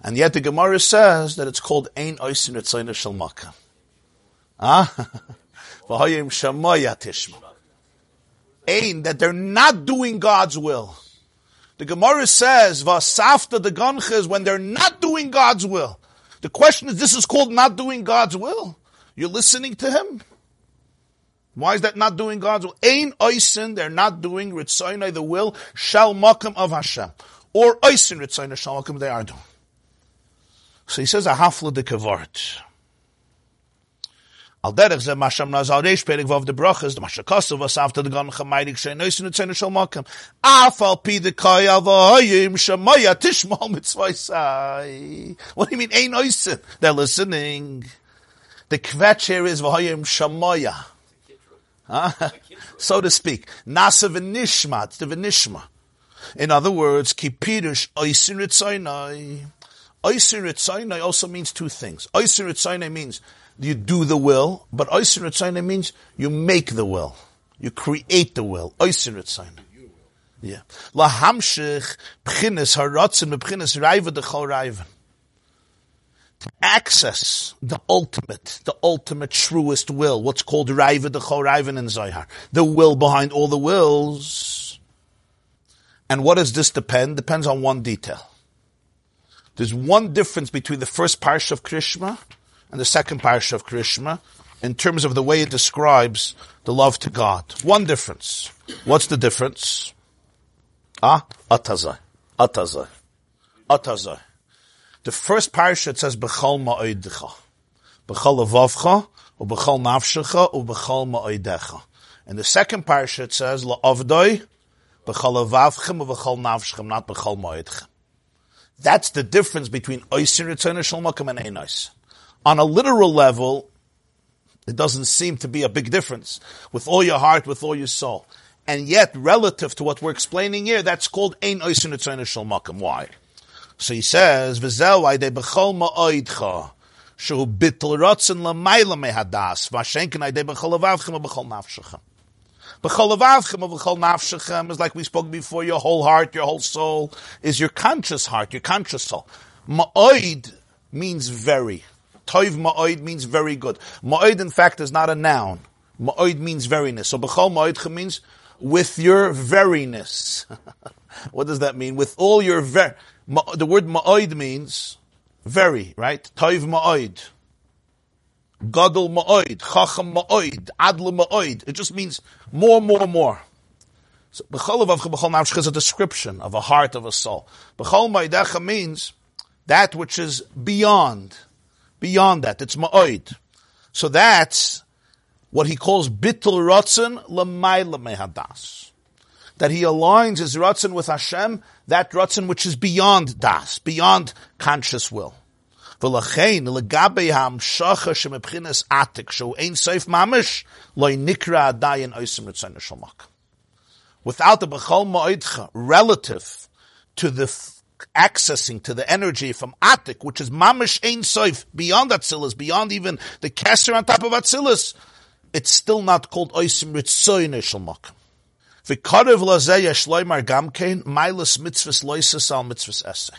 And yet the Gemara says that it's called ein oisin etzayin shel makam. V'hoyim shamoya tishma. Ein, that they're not doing God's will. The Gemara says, v'asafta the gonches, when they're not doing God's will. The question is, this is called not doing God's will? You're listening to him? Why is that not doing God's will? Ein oisin, they're not doing ritzaynai, the will, shal makam of Hashem. Or oisin ritzaynai, shal makam, they are doing. So he says, a hafla de kavart. Al derech zeh masham nazal reish perek vav de brachas, the mashakasav asavta de gan chamaydik shein oisin ritzaynai shal makam. Afal pi de kaya v'hoyim shamaya tishmal mitzvaysai. What do you mean, ein oisin? They're listening. The kvetch here is v'hoyim shamaya, so to speak. Nasa v'nishma, it's the v'nishma. In other words, kipirush oisin ritzaynai. Oisin ritzaynai also means two things. Oisin ritzaynai means you do the will, but oisin ritzaynai means you make the will, you create the will. Oisin ritzaynai. Yeah. La hamshich b'chinas haratzin b'chinas raiva dechol raiva. Access the ultimate truest will, what's called Raiva Dechol Raivan in Zohar, the will behind all the wills. And what does this depend? Depends on one detail. There's one difference between the first parsha of Krishma and the second parsha of Krishma in terms of the way it describes the love to God. One difference. What's the difference? Atazai. The first parasha, it says, B'chol ma'oidecha. B'chol avavcha, or B'chol nafshecha, or B'chol ma'oidecha. And the second parasha, it says, La'avdoi, B'chol avavchem, or B'chol nafshechem, not B'chol ma'oidechem. That's the difference between Oisin Ritzayin Shalmakim and Einois. On a literal level, it doesn't seem to be a big difference. With all your heart, with all your soul. And yet, relative to what we're explaining here, that's called Ein Oisin Ritzayin Shalmakim. Why? So he says, "V'zeu de bechol ma'oidcha shehu bitl rotzen l'mayla mehadas v'ashenken de bechol avavchem bechol nafshechem." Bechol avavchem bechol nafshechem is like we spoke before. Your whole heart, your whole soul is your conscious heart, your conscious soul. Ma'oid means very. Toiv ma'oid means very good. Ma'oid, in fact, is not a noun. Ma'oid means veriness. So bechol ma'oidcha means with your veriness. What does that mean? With all your ver. The word ma'oid means very, right? Toiv ma'oid. Gadol ma'oid. Chacham ma'oid. Adl ma'oid. It just means more. So, b'chol avavcha b'chol nafshcha is a description of a heart, of a soul. B'chol ma'oidecha means that which is beyond. Beyond that. It's ma'oid. So that's what he calls bittul rotzen l'mayla mehadas. That he aligns his ratzin with Hashem, that ratzin which is beyond das, beyond conscious will. V'lachein legabe hamshacha shemepchines atik shu ein seif mamish loy nikra adayin oisim ritzayin shalmak. Without the bechol ma'oidcha, relative to the accessing to the energy from atik, which is mamish ein seif, beyond atzilus, beyond even the keser on top of atzilus, it's still not called oisim ritzayin shalmak. V'karev l'azeh yesh loymar gamkein milas mitzvahs loises al mitzvahs eseh.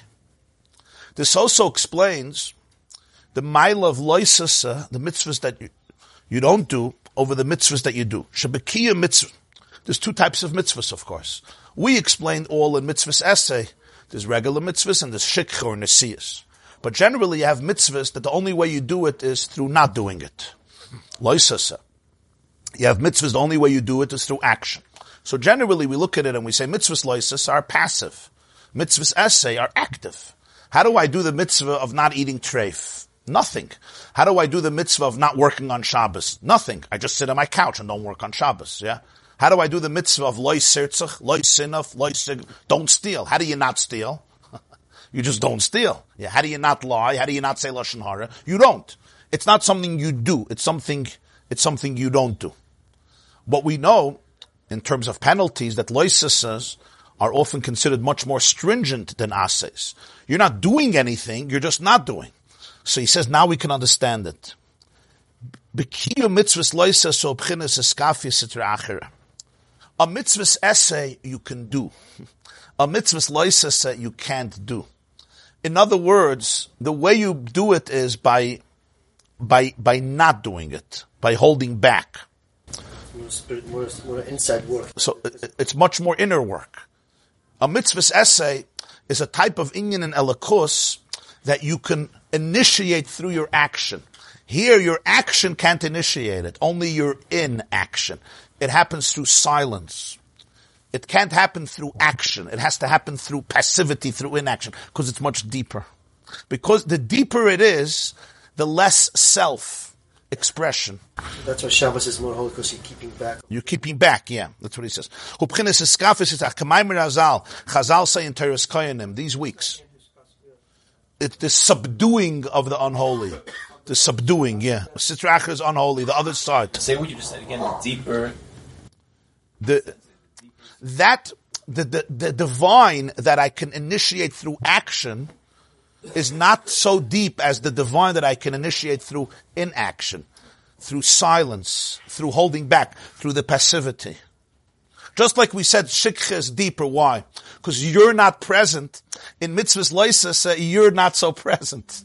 This also explains the mile of loises, the mitzvahs that you don't do over the mitzvahs that you do. Shebekiya mitzvah. There's two types of mitzvahs, of course. We explained all in mitzvahs eseh. There's regular mitzvahs and there's shikha or nesiyas. But generally you have mitzvahs that the only way you do it is through not doing it. Loises. You have mitzvahs, the only way you do it is through action. So generally we look at it and we say mitzvahs loises are passive. Mitzvahs essay are active. How do I do the mitzvah of not eating treif? Nothing. How do I do the mitzvah of not working on Shabbos? Nothing. I just sit on my couch and don't work on Shabbos, yeah? How do I do the mitzvah of lois sirtzach, lois sinaf, lois don't steal? How do you not steal? You just don't steal. Yeah, how do you not lie? How do you not say Lashon Hara? You don't. It's not something you do. It's something you don't do. What we know, in terms of penalties, that loisesas are often considered much more stringent than ases. You're not doing anything, you're just not doing. So he says, now we can understand it. A mitzvah's essay you can do. A mitzvah's loisesah you can't do. In other words, the way you do it is by not doing it, by holding back. More inside work. So it's much more inner work. A mitzvah's essay is a type of inyan and elikos that you can initiate through your action. Here, your action can't initiate it, only your inaction. It happens through silence. It can't happen through action. It has to happen through passivity, through inaction, because it's much deeper. Because the deeper it is, the less self-expression. That's why Shabbos is more holy, because you're keeping back. You're keeping back, yeah. That's what he says. Chazal say in Teres Koyanim, these weeks, it's the subduing of the unholy. The subduing, yeah. Sitra Achra is unholy, the other side. Say what you just said again, the deeper. The divine that I can initiate through action is not so deep as the divine that I can initiate through inaction, through silence, through holding back, through the passivity. Just like we said, shikha is deeper. Why? Because you're not present. In mitzvah's leisasa, you're not so present.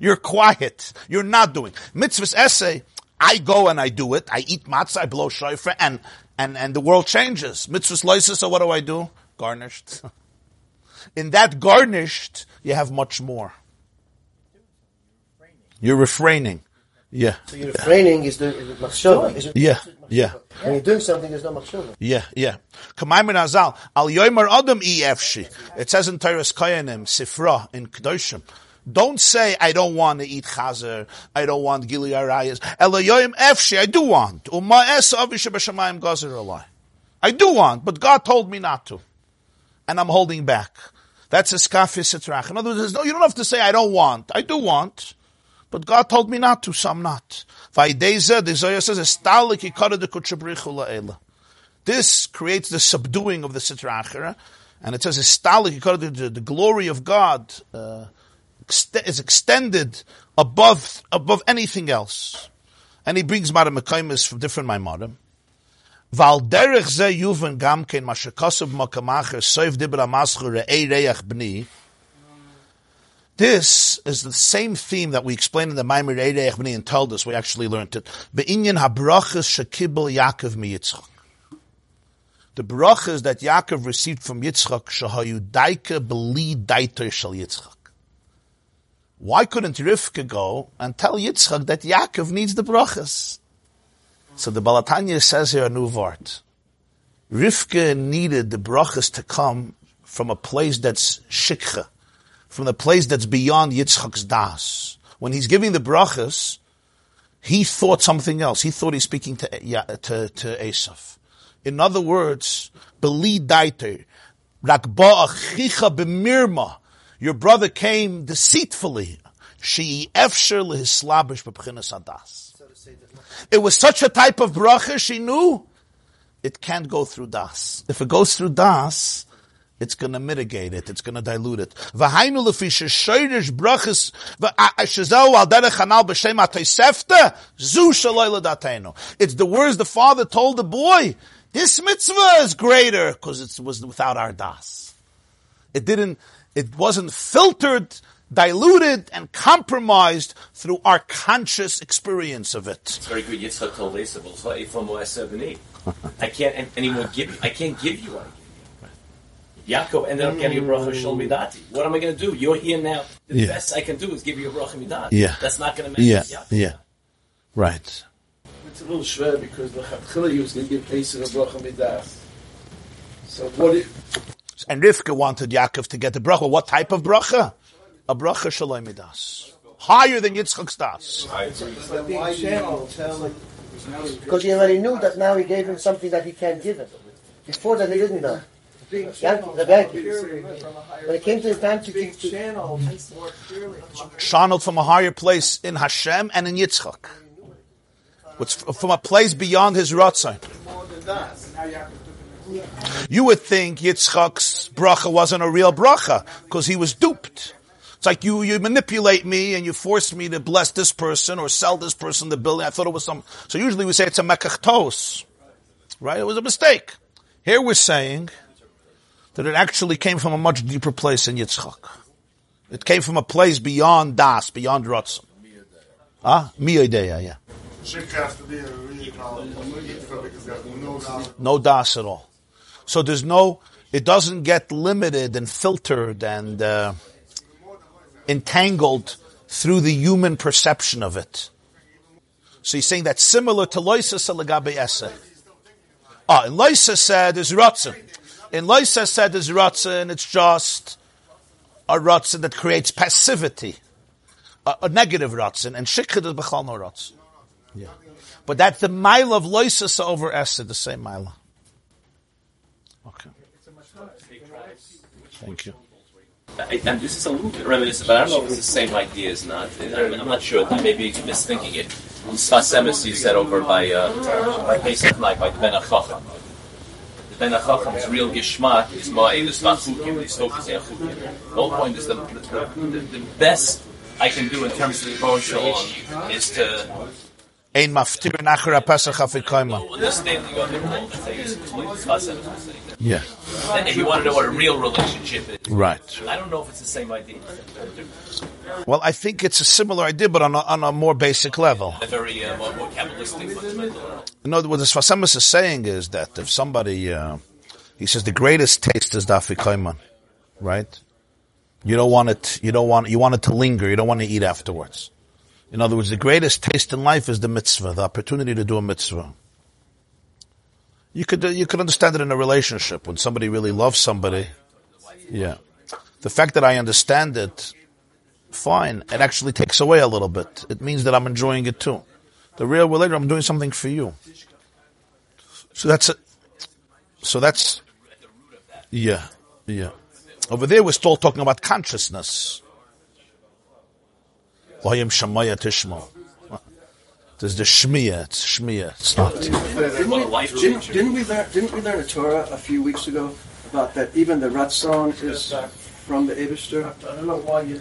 You're quiet. You're not doing. Mitzvah's essay, I go and I do it. I eat matzah, I blow shofar, and the world changes. Mitzvah's leisasa, what do I do? Garnished. In that garnished, you have much more. You're refraining. Yeah. So your refraining is the machshava. Yeah. Yeah. When you're doing something, there's no machshava. Yeah, yeah. It says in Teres Koyanim, Sifra, in Kedoshim, don't say, I don't want to eat chazer, I don't want gili arayas. Eloyoim efshi, I do want. Uma'es avisha b'shamayim gazer alai. I do want, but God told me not to. And I'm holding back. That's a skafis sitrach. In other words, no, you don't have to say, I don't want. I do want. But God told me not to, so I'm not. This creates the subduing of the Sitra Achra, and it says, the glory of God is extended above anything else. And he brings Madam Mekaimis from different Maimarim. This is the same theme that we explained in the Maimir Eideh Echbni and told us, we actually learned it. Be'inyan habrachas shekibel Yaakov mi Yitzchak. The brachas that Yaakov received from Yitzchak, shehayu daika b'li daiter shel Yitzchak. Why couldn't Rivka go and tell Yitzchak that Yaakov needs the brachas? So the Baal HaTanya says here a new vart. Rivka needed the brachas to come from a place that's shikha, from the place that's beyond Yitzchak's das. When he's giving the brachas, he thought something else. He thought he's speaking to Esav. In other words, beli daiter, rakba achicha b'mirma. Your brother came deceitfully. She efsher lehislabish b'pchinas hadas. It was such a type of bracha. She knew it can't go through das. If it goes through das, it's going to mitigate it. It's going to dilute it. It's the words the father told the boy. This mitzvah is greater because it was without our das. It wasn't filtered, diluted, and compromised through our conscious experience of it. It's very good. Yitzchak told Esau, I can't anymore give you. I can't give you anything. Yaakov ended up giving you a bracha shel midati. What am I going to do? You're here now. The best I can do is give you a bracha midati. Yeah. That's not going to make sense. Yeah. Right. It's a little schwer because the Chatchila was going to give Esav a bracha midati. So what if... And Rivka wanted Yaakov to get the bracha. What type of bracha? A bracha shalai midas. Higher than Yitzchak's das. Because he already knew that now he gave him something that he can't give him. Before that he didn't know. When it came to his time to be channeled from a higher place in Hashem and in Yitzchak, from a place beyond his Ratzon. You would think Yitzchak's bracha wasn't a real bracha because he was duped. It's like you manipulate me and you force me to bless this person or sell this person the building. I thought it was some. So usually we say it's a mekachtos, right? It was a mistake. Here we're saying that it actually came from a much deeper place in Yitzchak. It came from a place beyond das, beyond Ratzon. Miyodeya, yeah. No das at all. So there's no. It doesn't get limited and filtered and entangled through the human perception of it. So he's saying that's similar to Loisa Salagabe Esa. In Loisa said is Ratzon. In Loisa said is Ratzon, it's just a Ratzon that creates passivity. A negative Ratzon. And Shikhet is Bechal no Ratzon. Yeah. But that's the mile of Loisa over Esa, the same mile. Okay. Thank you. And this is a little bit reminiscent, but I don't know if it's the same idea or not. I'm not sure. I may be misthinking it. Sfas Emes is set over by Pesach night by the Ben HaChacham. The Ben HaChacham's real geshmak is ma'edus v'achukim. He's focusing on chukim. The whole point is the best I can do in terms of the emotional is to. Ein maftir nachra Pesach hafikoyma. Understanding of it. Yeah. And if you want to know what a real relationship is. Right. I don't know if it's the same idea. Well, I think it's a similar idea, but on a more basic level. A very more Kabbalistic fundamental. No, what the Sfas Emes is saying is that if somebody, he says the greatest taste is the afikoyman, right? You want it to linger. You don't want to eat afterwards. In other words, the greatest taste in life is the mitzvah, the opportunity to do a mitzvah. You could understand it in a relationship when somebody really loves somebody. Yeah. The fact that I understand it, fine, it actually takes away a little bit. It means that I'm enjoying it too. The real relationship, I'm doing something for you. So that's. Over there we're still talking about consciousness. Loyim Shamaya Tishmo. There's the Shmiya. It's Shmiya. It's not. Didn't we learn a Torah a few weeks ago about that even the Ratzon is from the Eibishter? I don't know why you...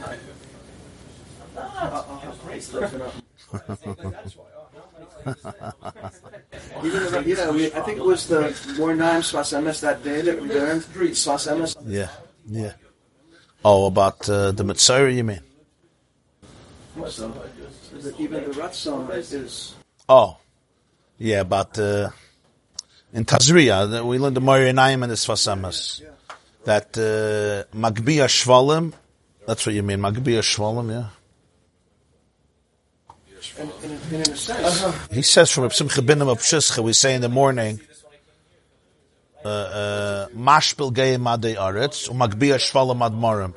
I think it was the Mornaim Sfas Emes that day that we learned. Sfas Emes. Yeah. Oh, about the Mitzvah, you mean? Even the Ratzon is... Oh, yeah, about in Tazria, we learned the Morinaim and the Sfas Emes. That Magbiya Shvalim, that's what you mean, Magbiya Shvalim, yeah. And in a sense, he says from Reb Simcha Binim of Pshischa, we say in the morning, Mashpil Geim Adei Aretz, Magbiya Shvalim Ad Morim.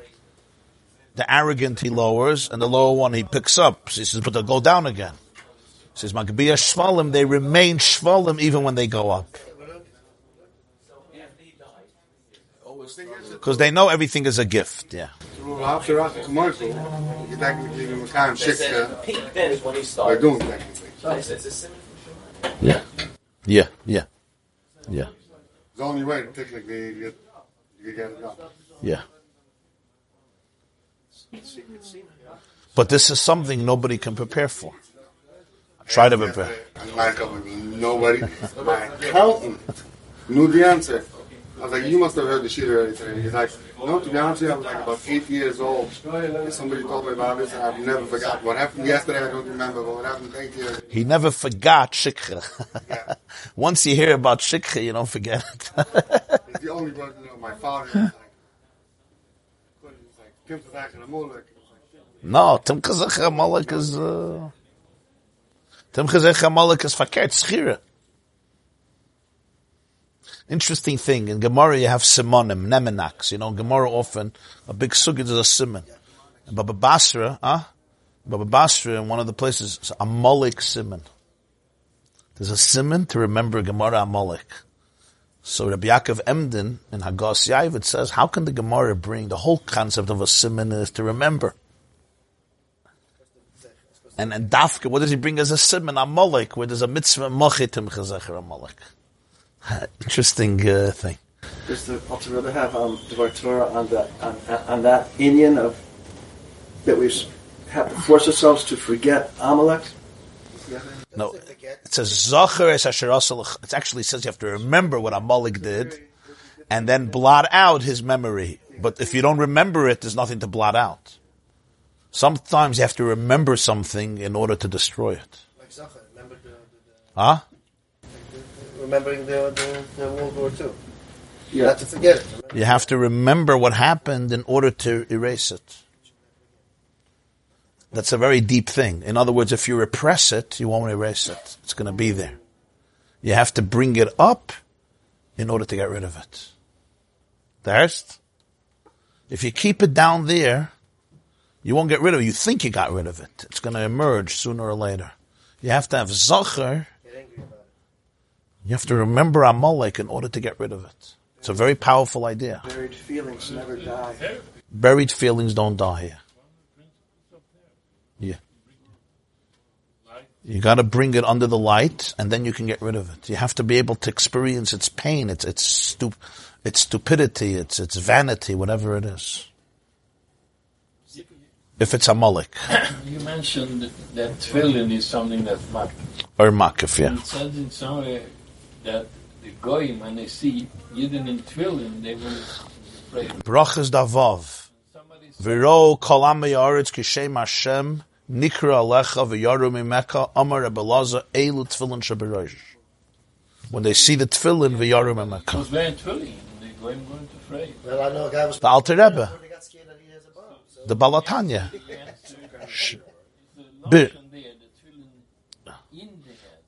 The arrogant he lowers, and the lower one he picks up. So he says, but they'll go down again. He says, Magbiya Shvalim, they remain Shvalim even when they go up. Because they know everything is a gift, yeah. Yeah. The only way, technically, you get it up. Yeah. But this is something nobody can prepare for. Try to prepare. Nobody. My accountant knew the answer. I was like, you must have heard the shit already today. He's like, no, to be honest with you, I was like about 8 years old. And somebody told me about this, and I've never forgotten. What happened yesterday, I don't remember, but what happened 8 years ago. He never forgot Shikha. Yeah. Once you hear about Shikha, you don't forget it. It's the only person, my father. No, Tim Chazach HaMolek is fakert, schira. Interesting thing, in Gemara you have simonim, nemenaks. You know, in Gemara often, a big sugid is a simon. And Baba Basra, in one of the places, is a molek simon. There's a simon to remember Gemara HaMolek. So Rabbi Yaakov Emden in Hagos Yaivit says, how can the Gemara bring the whole concept of a siman is to remember? And Dafka, what does he bring as a siman? Amalek, where there's a mitzvah mochitim chazacher Amalek. Interesting thing. Does the Alter Rebbe have Dvar Torah on that inyan of that we have to force ourselves to forget Amalek? No, it says Zocher es asher asa lecha. It actually says you have to remember what Amalek did, and then blot out his memory. But if you don't remember it, there's nothing to blot out. Sometimes you have to remember something in order to destroy it. Like Zocher, remember remembering the World War II. You have to forget it. Remember. You have to remember what happened in order to erase it. That's a very deep thing. In other words, if you repress it, you won't erase it. It's going to be there. You have to bring it up in order to get rid of it. There's. If you keep it down there, you won't get rid of it. You think you got rid of it. It's going to emerge sooner or later. You have to have Zocher. You have to remember Amalek in order to get rid of it. It's a very powerful idea. Buried feelings never die. Buried feelings don't die here. Yeah. You got to bring it under the light, and then you can get rid of it. You have to be able to experience its pain, its stupidity, its vanity, whatever it is. If it's Amalek. You mentioned that tefillin is something that's makif. Or makif, yeah. And it says in somewhere that the goyim, when they see Yidden in tefillin, they will pray. Brachas davav. Viro kolam yaretz kishem Hashem nikra alecha v'yaru mimeka amar Rebbe Elazar elu tefillin sheberosh. When they see the tefillin v'yaru mimeka. Who's wearing tefillin? They're going to pray. Well, I know a guy was the Alter Rebbe, the Baal HaTanya.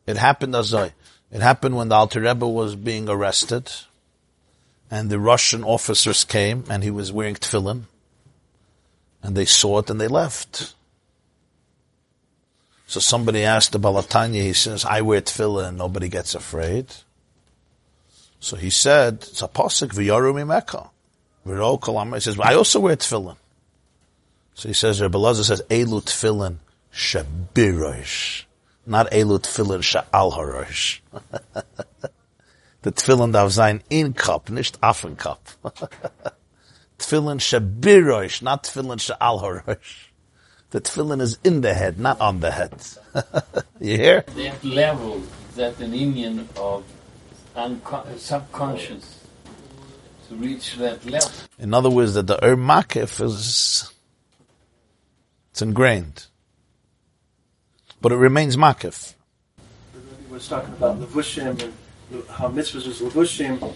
It happened as I. It happened when the Alter Rebbe was being arrested, and the Russian officers came, and he was wearing tefillin. And they saw it and they left. So somebody asked the Baal HaTanya, he says, I wear tefillah and nobody gets afraid. So he said, it's a pasuk, v'yaru mimeka. V'ro kolam. He says, I also wear tefillah. So he says, Rebbe Elazar says, elu tefillin shebirosh. Not elu tefillin she'al harosh. The tefillin darf sein in cup, nicht auf in cup. Tefillin shabirosh, not tefillin sha'al horosh. The tefillin is in the head, not on the head. You hear? That level, that an union of subconscious to reach that level. In other words, that the makif is it's ingrained, but it remains makif. We were talking about levushim and how mitzvahs is levushim.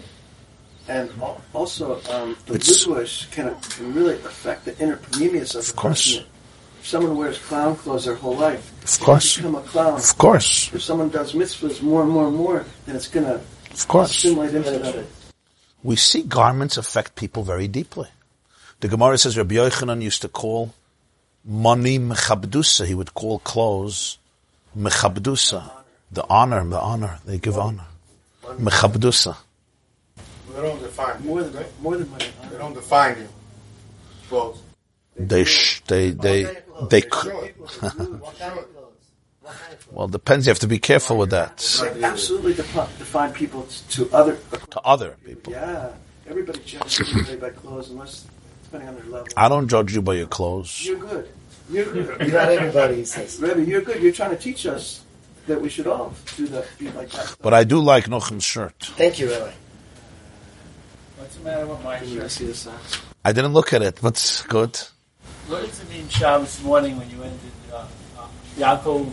And also, the lubush can really affect the inner pneumius of the course. Person. If someone wears clown clothes their whole life, they become a clown. Of course. If someone does mitzvahs more and more and more, then it's going to stimulate into that. We see garments affect people very deeply. The Gemara says Rabbi Yochanan used to call money mechabdusa. He would call clothes mechabdusa. The honor. They give honor. Mechabdusa. They don't define you. More than money. They don't define you. Well, well, depends. You have to be careful with that. They absolutely define people to other people. Yeah, everybody judges somebody by clothes, unless depending on their level. I don't judge you by your clothes. You're good. You're not everybody. He says, Rebbe, you're good. You're trying to teach us that we should all do that. Be like that. But I do like Nochum's shirt. Thank you, Rebbe. What's the matter with my shirt? I didn't look at it. What's good? What did it mean, Shabbos morning, when you entered Yaakov?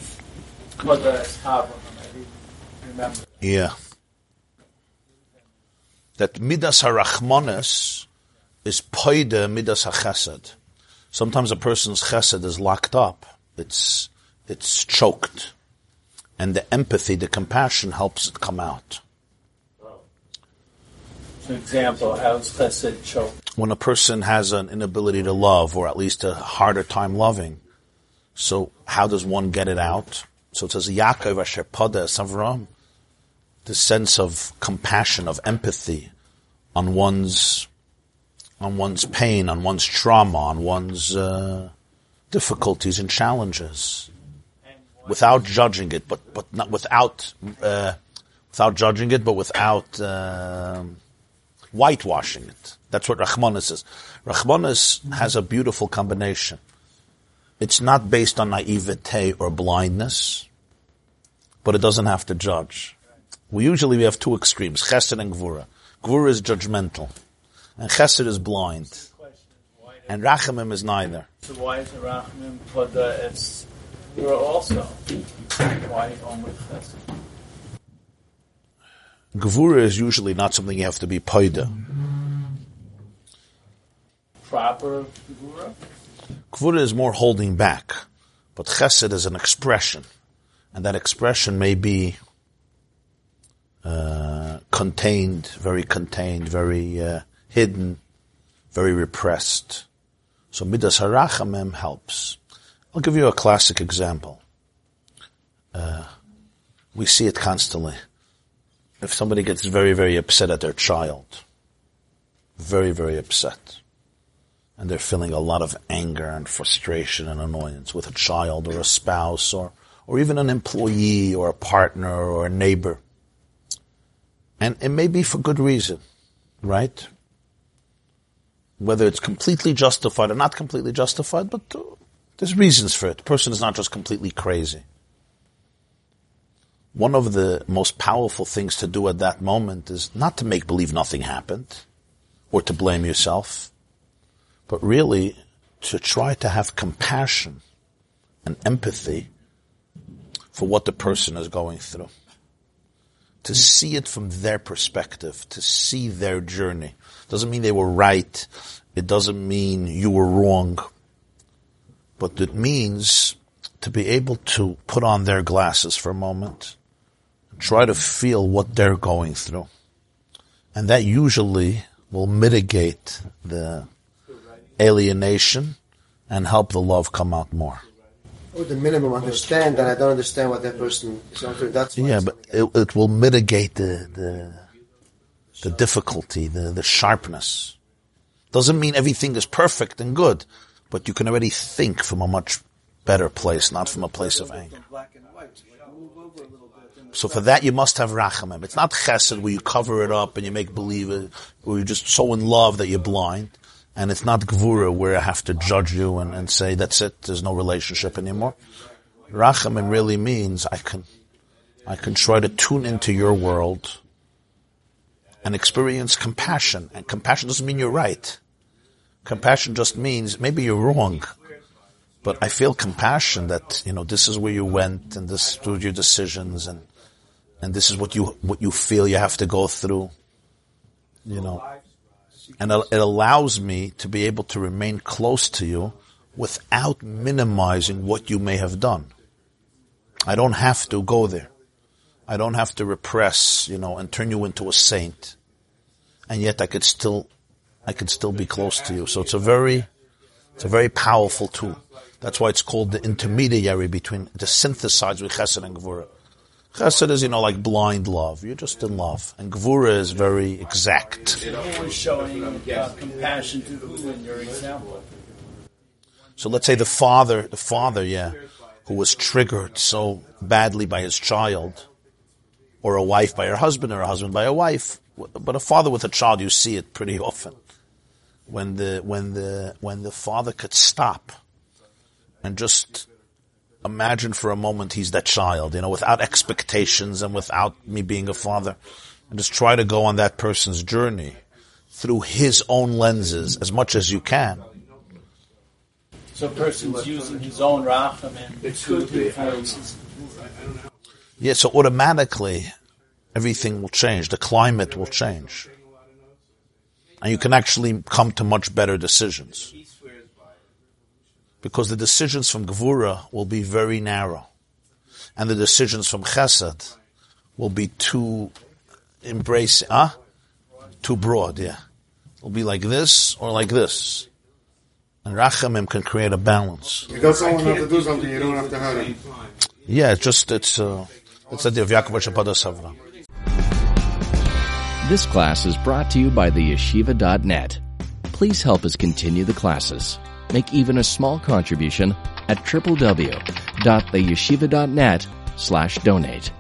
What the harbor? I remember. Yeah. That midas harachmanas is poida midas hachesed. Sometimes a person's chesed is locked up. It's choked, and the empathy, the compassion, helps it come out. For example, how's chesed choked? When a person has an inability to love, or at least a harder time loving, so how does one get it out? So it says, Yaakov asher poda es Avram, the sense of compassion, of empathy on one's pain, on one's trauma, on one's difficulties and challenges, without judging it, but not without judging it, but without whitewashing it. That's what Rachmanis is. Rachmanis has a beautiful combination. It's not based on naivete or blindness, but it doesn't have to judge. We have two extremes, Chesed and Gvura. Gvura is judgmental, and Chesed is blind, and Rachamim is neither. So why is the Rachamim put as Gvura also? Why only Chesed? Gvura is usually not something you have to be poida. Proper Gvura? Gvura is more holding back, but Chesed is an expression, and that expression may be contained, very hidden, very repressed. So Midas HaRachamim helps. I'll give you a classic example. We see it constantly. If somebody gets very, very upset at their child, very, very upset, and they're feeling a lot of anger and frustration and annoyance with a child or a spouse or even an employee or a partner or a neighbor. And it may be for good reason, right? Whether it's completely justified or not completely justified, but there's reasons for it. The person is not just completely crazy. One of the most powerful things to do at that moment is not to make believe nothing happened or to blame yourself, but really to try to have compassion and empathy for what the person is going through. To see it from their perspective, to see their journey. Doesn't mean they were right. It doesn't mean you were wrong. But it means to be able to put on their glasses for a moment, try to feel what they're going through. And that usually will mitigate the alienation and help the love come out more. Or the minimum understand that I don't understand what that person is going through. That's why but it will mitigate the difficulty, the sharpness. Doesn't mean everything is perfect and good, but you can already think from a much better place, not from a place of anger. So for that you must have rachamim. It's not chesed where you cover it up and you make believe it, or you're just so in love that you're blind. And it's not Gvura where I have to judge you and say, that's it, there's no relationship anymore. Rachamim really means I can try to tune into your world and experience compassion. And compassion doesn't mean you're right. Compassion just means maybe you're wrong. But I feel compassion that, this is where you went and this through your decisions and this is what you feel you have to go through. And it allows me to be able to remain close to you without minimizing what you may have done. I don't have to go there. I don't have to repress, and turn you into a saint. And yet I could still be close to you. So it's a very powerful tool. That's why it's called the intermediary between the synthesizer with Chesed and Gvura. Chesed is, like blind love. You're just in love. And Gvura is very exact. You're always showing compassion to who in your example. So let's say the father, who was triggered so badly by his child, or a wife by her husband, or a husband by a wife. But a father with a child, you see it pretty often. When the father could stop and just imagine for a moment he's that child, without expectations and without me being a father. And just try to go on that person's journey through his own lenses as much as you can. So a person's using his own rachamim. It could be. Yeah, so automatically everything will change. The climate will change. And you can actually come to much better decisions. Because the decisions from Gvura will be very narrow. And the decisions from Chesed will be too embracing, too broad, It will be like this or like this. And Rachamim can create a balance. You don't have to do something, you don't have to hurt him. It's the idea of Yaakov Emden. This class is brought to you by TheYeshiva.net. Please help us continue the classes. Make even a small contribution at www.theyeshiva.net/donate.